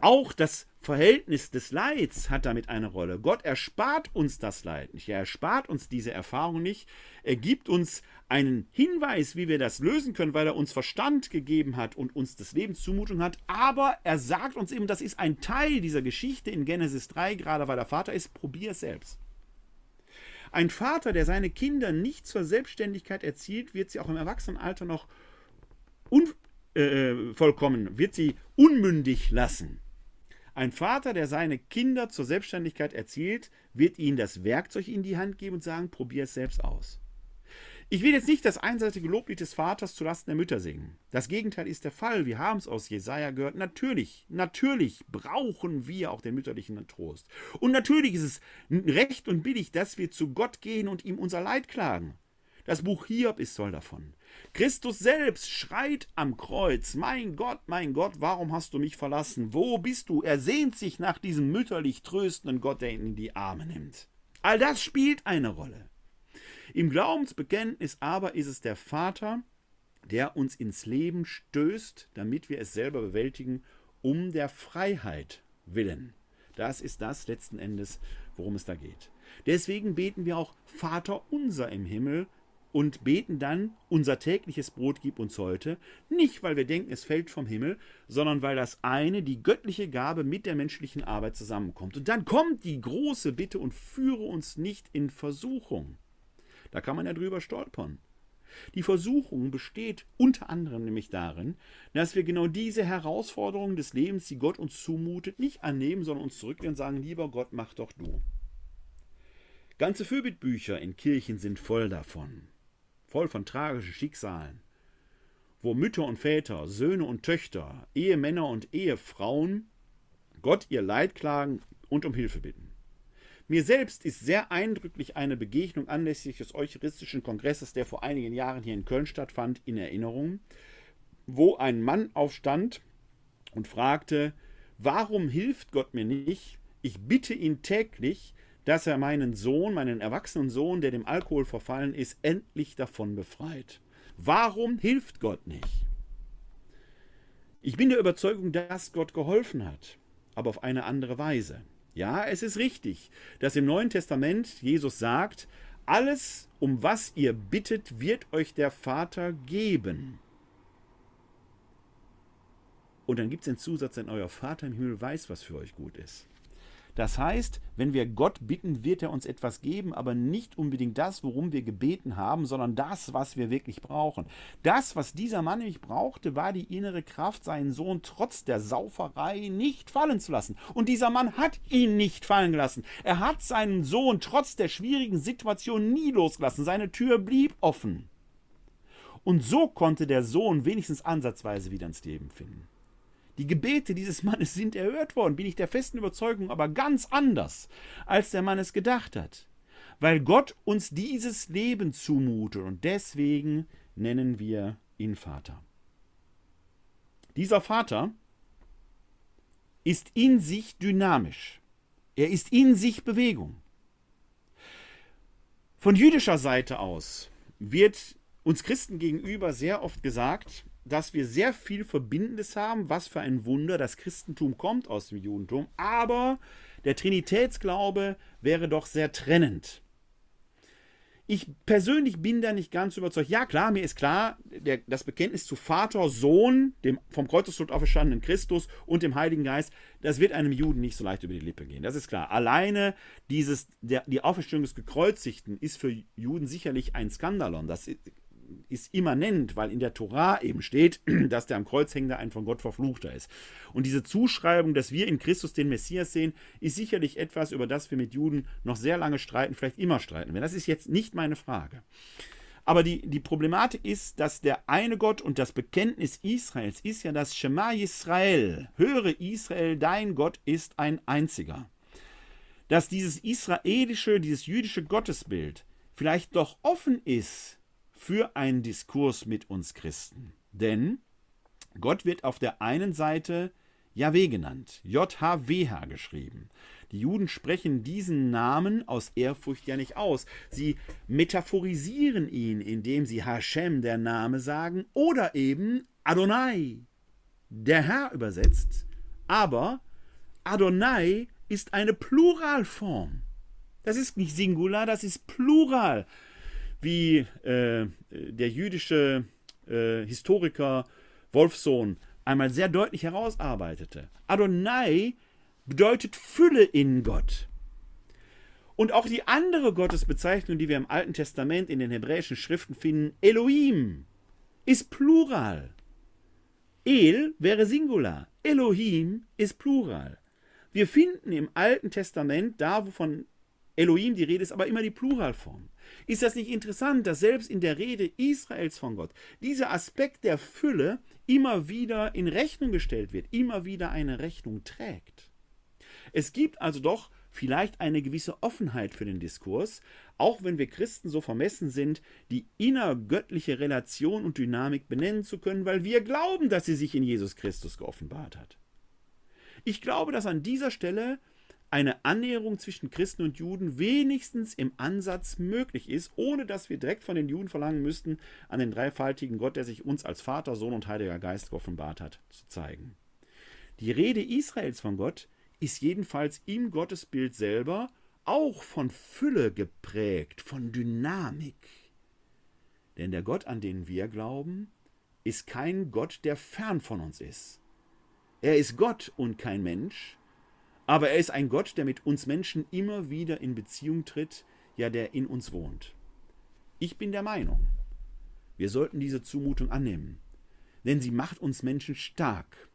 Auch das Verhältnis des Leids hat damit eine Rolle. Gott erspart uns das Leid nicht, er erspart uns diese Erfahrung nicht, er gibt uns einen Hinweis, wie wir das lösen können, weil er uns Verstand gegeben hat und uns des Lebens Zumutung hat, aber er sagt uns eben, das ist ein Teil dieser Geschichte in Genesis 3, gerade weil er Vater ist, probier es selbst. Ein Vater, der seine Kinder nicht zur Selbstständigkeit erzielt, wird sie auch im Erwachsenenalter noch vollkommen, wird sie unmündig lassen. Ein Vater, der seine Kinder zur Selbstständigkeit erzielt, wird ihnen das Werkzeug in die Hand geben und sagen, probier es selbst aus. Ich will jetzt nicht das einseitige Loblied des Vaters zulasten der Mütter singen. Das Gegenteil ist der Fall. Wir haben es aus Jesaja gehört. Natürlich brauchen wir auch den mütterlichen Trost. Und natürlich ist es recht und billig, dass wir zu Gott gehen und ihm unser Leid klagen. Das Buch Hiob ist voll davon. Christus selbst schreit am Kreuz, mein Gott, warum hast du mich verlassen? Wo bist du? Er sehnt sich nach diesem mütterlich tröstenden Gott, der ihn in die Arme nimmt. All das spielt eine Rolle. Im Glaubensbekenntnis aber ist es der Vater, der uns ins Leben stößt, damit wir es selber bewältigen, um der Freiheit willen. Das ist das letzten Endes, worum es da geht. Deswegen beten wir auch Vater unser im Himmel, und beten dann, unser tägliches Brot gib uns heute, nicht weil wir denken, es fällt vom Himmel, sondern weil das eine, die göttliche Gabe mit der menschlichen Arbeit zusammenkommt. Und dann kommt die große Bitte und führe uns nicht in Versuchung. Da kann man ja drüber stolpern. Die Versuchung besteht unter anderem nämlich darin, dass wir genau diese Herausforderungen des Lebens, die Gott uns zumutet, nicht annehmen, sondern uns zurückgehen und sagen, lieber Gott, mach doch du. Ganze Fürbitbücher in Kirchen sind voll davon. Voll von tragischen Schicksalen, wo Mütter und Väter, Söhne und Töchter, Ehemänner und Ehefrauen Gott ihr Leid klagen und um Hilfe bitten. Mir selbst ist sehr eindrücklich eine Begegnung anlässlich des Eucharistischen Kongresses, der vor einigen Jahren hier in Köln stattfand, in Erinnerung, wo ein Mann aufstand und fragte, warum hilft Gott mir nicht? Ich bitte ihn täglich, dass er meinen Sohn, meinen erwachsenen Sohn, der dem Alkohol verfallen ist, endlich davon befreit. Warum hilft Gott nicht? Ich bin der Überzeugung, dass Gott geholfen hat, aber auf eine andere Weise. Ja, es ist richtig, dass im Neuen Testament Jesus sagt, alles, um was ihr bittet, wird euch der Vater geben. Und dann gibt es den Zusatz, denn euer Vater im Himmel weiß, was für euch gut ist. Das heißt, wenn wir Gott bitten, wird er uns etwas geben, aber nicht unbedingt das, worum wir gebeten haben, sondern das, was wir wirklich brauchen. Das, was dieser Mann nämlich brauchte, war die innere Kraft, seinen Sohn trotz der Sauferei nicht fallen zu lassen. Und dieser Mann hat ihn nicht fallen gelassen. Er hat seinen Sohn trotz der schwierigen Situation nie losgelassen. Seine Tür blieb offen. Und so konnte der Sohn wenigstens ansatzweise wieder ins Leben finden. Die Gebete dieses Mannes sind erhört worden, bin ich der festen Überzeugung, aber ganz anders, als der Mann es gedacht hat. Weil Gott uns dieses Leben zumutet und deswegen nennen wir ihn Vater. Dieser Vater ist in sich dynamisch. Er ist in sich Bewegung. Von jüdischer Seite aus wird uns Christen gegenüber sehr oft gesagt, dass wir sehr viel Verbindendes haben, was für ein Wunder, das Christentum kommt aus dem Judentum, aber der Trinitätsglaube wäre doch sehr trennend. Ich persönlich bin da nicht ganz überzeugt. Ja klar, mir ist klar, das Bekenntnis zu Vater, Sohn, dem vom Kreuzestod auferstandenen Christus und dem Heiligen Geist, das wird einem Juden nicht so leicht über die Lippe gehen. Das ist klar. Alleine die Auferstehung des Gekreuzigten ist für Juden sicherlich ein Skandalon. Das ist immanent, weil in der Tora eben steht, dass der am Kreuz hängende ein von Gott verfluchter ist. Und diese Zuschreibung, dass wir in Christus den Messias sehen, ist sicherlich etwas, über das wir mit Juden noch sehr lange streiten, vielleicht immer streiten werden. Das ist jetzt nicht meine Frage. Aber die Problematik ist, dass der eine Gott und das Bekenntnis Israels ist ja das Shema Yisrael. Höre Israel, dein Gott ist ein einziger. Dass dieses israelische, dieses jüdische Gottesbild vielleicht doch offen ist für einen Diskurs mit uns Christen. Denn Gott wird auf der einen Seite Yahweh genannt, JHWH geschrieben. Die Juden sprechen diesen Namen aus Ehrfurcht ja nicht aus. Sie metaphorisieren ihn, indem sie Hashem, der Name, sagen oder eben Adonai, der Herr übersetzt. Aber Adonai ist eine Pluralform. Das ist nicht Singular, das ist Plural. Wie der jüdische Historiker Wolfsohn einmal sehr deutlich herausarbeitete. Adonai bedeutet Fülle in Gott. Und auch die andere Gottesbezeichnung, die wir im Alten Testament in den hebräischen Schriften finden, Elohim, ist Plural. El wäre Singular, Elohim ist Plural. Wir finden im Alten Testament, da wovon Elohim die Rede ist, aber immer die Pluralform. Ist das nicht interessant, dass selbst in der Rede Israels von Gott dieser Aspekt der Fülle immer wieder in Rechnung gestellt wird, immer wieder eine Rechnung trägt? Es gibt also doch vielleicht eine gewisse Offenheit für den Diskurs, auch wenn wir Christen so vermessen sind, die innergöttliche Relation und Dynamik benennen zu können, weil wir glauben, dass sie sich in Jesus Christus geoffenbart hat. Ich glaube, dass an dieser Stelle eine Annäherung zwischen Christen und Juden wenigstens im Ansatz möglich ist, ohne dass wir direkt von den Juden verlangen müssten, an den dreifaltigen Gott, der sich uns als Vater, Sohn und Heiliger Geist geoffenbart hat, zu zeigen. Die Rede Israels von Gott ist jedenfalls im Gottesbild selber auch von Fülle geprägt, von Dynamik. Denn der Gott, an den wir glauben, ist kein Gott, der fern von uns ist. Er ist Gott und kein Mensch. Aber er ist ein Gott, der mit uns Menschen immer wieder in Beziehung tritt, ja, der in uns wohnt. Ich bin der Meinung, wir sollten diese Zumutung annehmen, denn sie macht uns Menschen stark.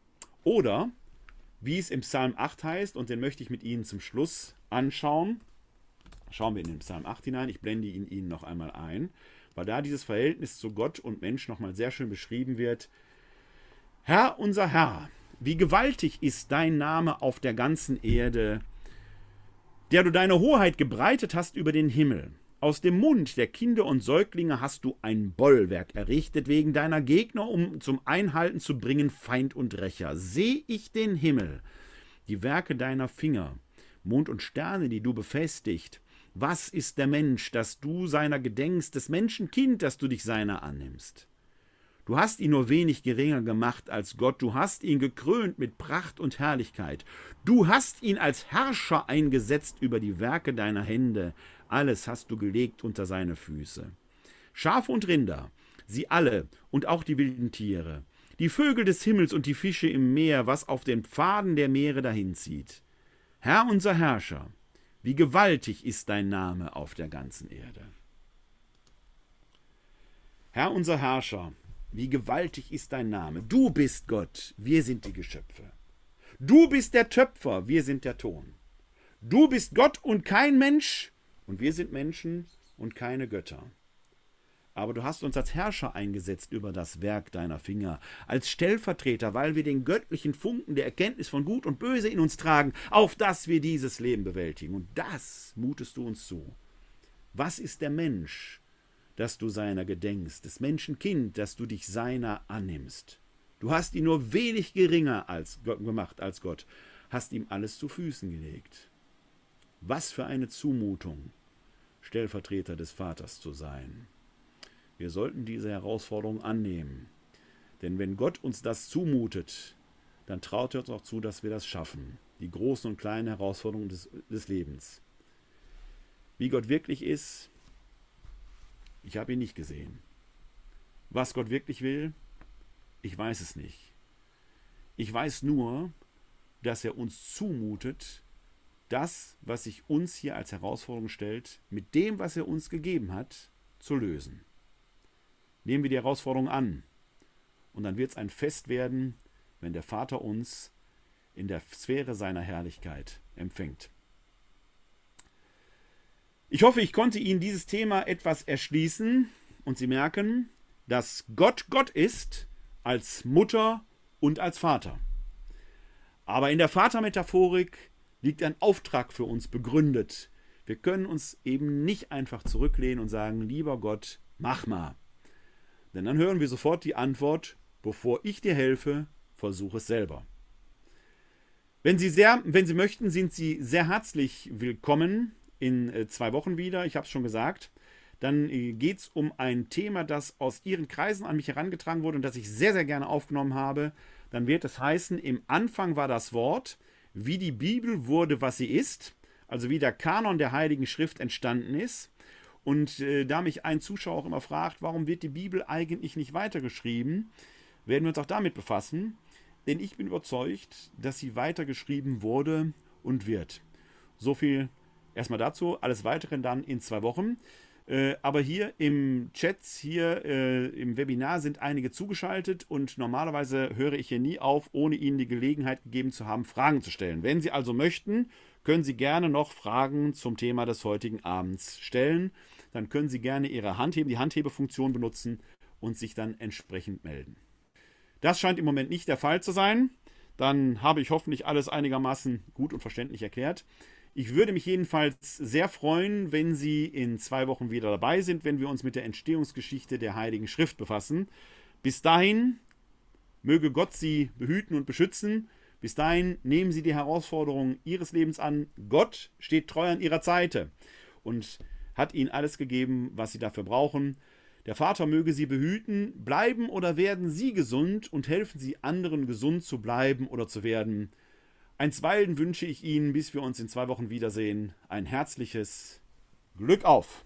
Oder, wie es im Psalm 8 heißt, und den möchte ich mit Ihnen zum Schluss anschauen, schauen wir in den Psalm 8 hinein, ich blende ihn Ihnen noch einmal ein, weil da dieses Verhältnis zu Gott und Mensch nochmal sehr schön beschrieben wird. Herr, unser Herr, wie gewaltig ist dein Name auf der ganzen Erde, der du deine Hoheit gebreitet hast über den Himmel. Aus dem Mund der Kinder und Säuglinge hast du ein Bollwerk errichtet wegen deiner Gegner, um zum Einhalten zu bringen Feind und Rächer. Seh ich den Himmel, die Werke deiner Finger, Mond und Sterne, die du befestigt. Was ist der Mensch, dass du seiner gedenkst, des Menschenkind, dass du dich seiner annimmst? Du hast ihn nur wenig geringer gemacht als Gott, du hast ihn gekrönt mit Pracht und Herrlichkeit. Du hast ihn als Herrscher eingesetzt über die Werke deiner Hände, alles hast du gelegt unter seine Füße. Schafe und Rinder, sie alle und auch die wilden Tiere, die Vögel des Himmels und die Fische im Meer, was auf den Pfaden der Meere dahinzieht. Herr, unser Herrscher, wie gewaltig ist dein Name auf der ganzen Erde. Herr, unser Herrscher, wie gewaltig ist dein Name. Du bist Gott, wir sind die Geschöpfe. Du bist der Töpfer, wir sind der Ton. Du bist Gott und kein Mensch, und wir sind Menschen und keine Götter. Aber du hast uns als Herrscher eingesetzt über das Werk deiner Finger, als Stellvertreter, weil wir den göttlichen Funken der Erkenntnis von Gut und Böse in uns tragen, auf dass wir dieses Leben bewältigen. Und das mutest du uns zu. Was ist der Mensch, dass du seiner gedenkst, des Menschenkind, dass du dich seiner annimmst? Du hast ihn nur wenig geringer gemacht als Gott, hast ihm alles zu Füßen gelegt. Was für eine Zumutung, Stellvertreter des Vaters zu sein. Wir sollten diese Herausforderung annehmen, denn wenn Gott uns das zumutet, dann traut er uns auch zu, dass wir das schaffen, die großen und kleinen Herausforderungen des Lebens. Wie Gott wirklich ist, ich habe ihn nicht gesehen. Was Gott wirklich will, ich weiß es nicht. Ich weiß nur, dass er uns zumutet, das, was sich uns hier als Herausforderung stellt, mit dem, was er uns gegeben hat, zu lösen. Nehmen wir die Herausforderung an. Und dann wird es ein Fest werden, wenn der Vater uns in der Sphäre seiner Herrlichkeit empfängt. Ich hoffe, ich konnte Ihnen dieses Thema etwas erschließen und Sie merken, dass Gott Gott ist als Mutter und als Vater. Aber in der Vatermetaphorik liegt ein Auftrag für uns begründet. Wir können uns eben nicht einfach zurücklehnen und sagen, lieber Gott, mach mal. Denn dann hören wir sofort die Antwort, bevor ich dir helfe, versuche es selber. Wenn Sie möchten, sind Sie sehr herzlich willkommen. In 2 Wochen wieder, ich habe es schon gesagt. Dann geht es um ein Thema, das aus Ihren Kreisen an mich herangetragen wurde und das ich sehr, sehr gerne aufgenommen habe. Dann wird es heißen, im Anfang war das Wort, wie die Bibel wurde, was sie ist. Also wie der Kanon der Heiligen Schrift entstanden ist. Und da mich ein Zuschauer auch immer fragt, warum wird die Bibel eigentlich nicht weitergeschrieben, werden wir uns auch damit befassen. Denn ich bin überzeugt, dass sie weitergeschrieben wurde und wird. So viel erstmal dazu, alles Weitere dann in 2 Wochen. Aber hier im Chat, hier im Webinar sind einige zugeschaltet und normalerweise höre ich hier nie auf, ohne Ihnen die Gelegenheit gegeben zu haben, Fragen zu stellen. Wenn Sie also möchten, können Sie gerne noch Fragen zum Thema des heutigen Abends stellen. Dann können Sie gerne Ihre Hand heben, die Handhebefunktion benutzen und sich dann entsprechend melden. Das scheint im Moment nicht der Fall zu sein. Dann habe ich hoffentlich alles einigermaßen gut und verständlich erklärt. Ich würde mich jedenfalls sehr freuen, wenn Sie in 2 Wochen wieder dabei sind, wenn wir uns mit der Entstehungsgeschichte der Heiligen Schrift befassen. Bis dahin möge Gott Sie behüten und beschützen. Bis dahin nehmen Sie die Herausforderungen Ihres Lebens an. Gott steht treu an Ihrer Seite und hat Ihnen alles gegeben, was Sie dafür brauchen. Der Vater möge Sie behüten, bleiben oder werden Sie gesund und helfen Sie anderen, gesund zu bleiben oder zu werden. Einstweilen wünsche ich Ihnen, bis wir uns in 2 Wochen wiedersehen, ein herzliches Glück auf!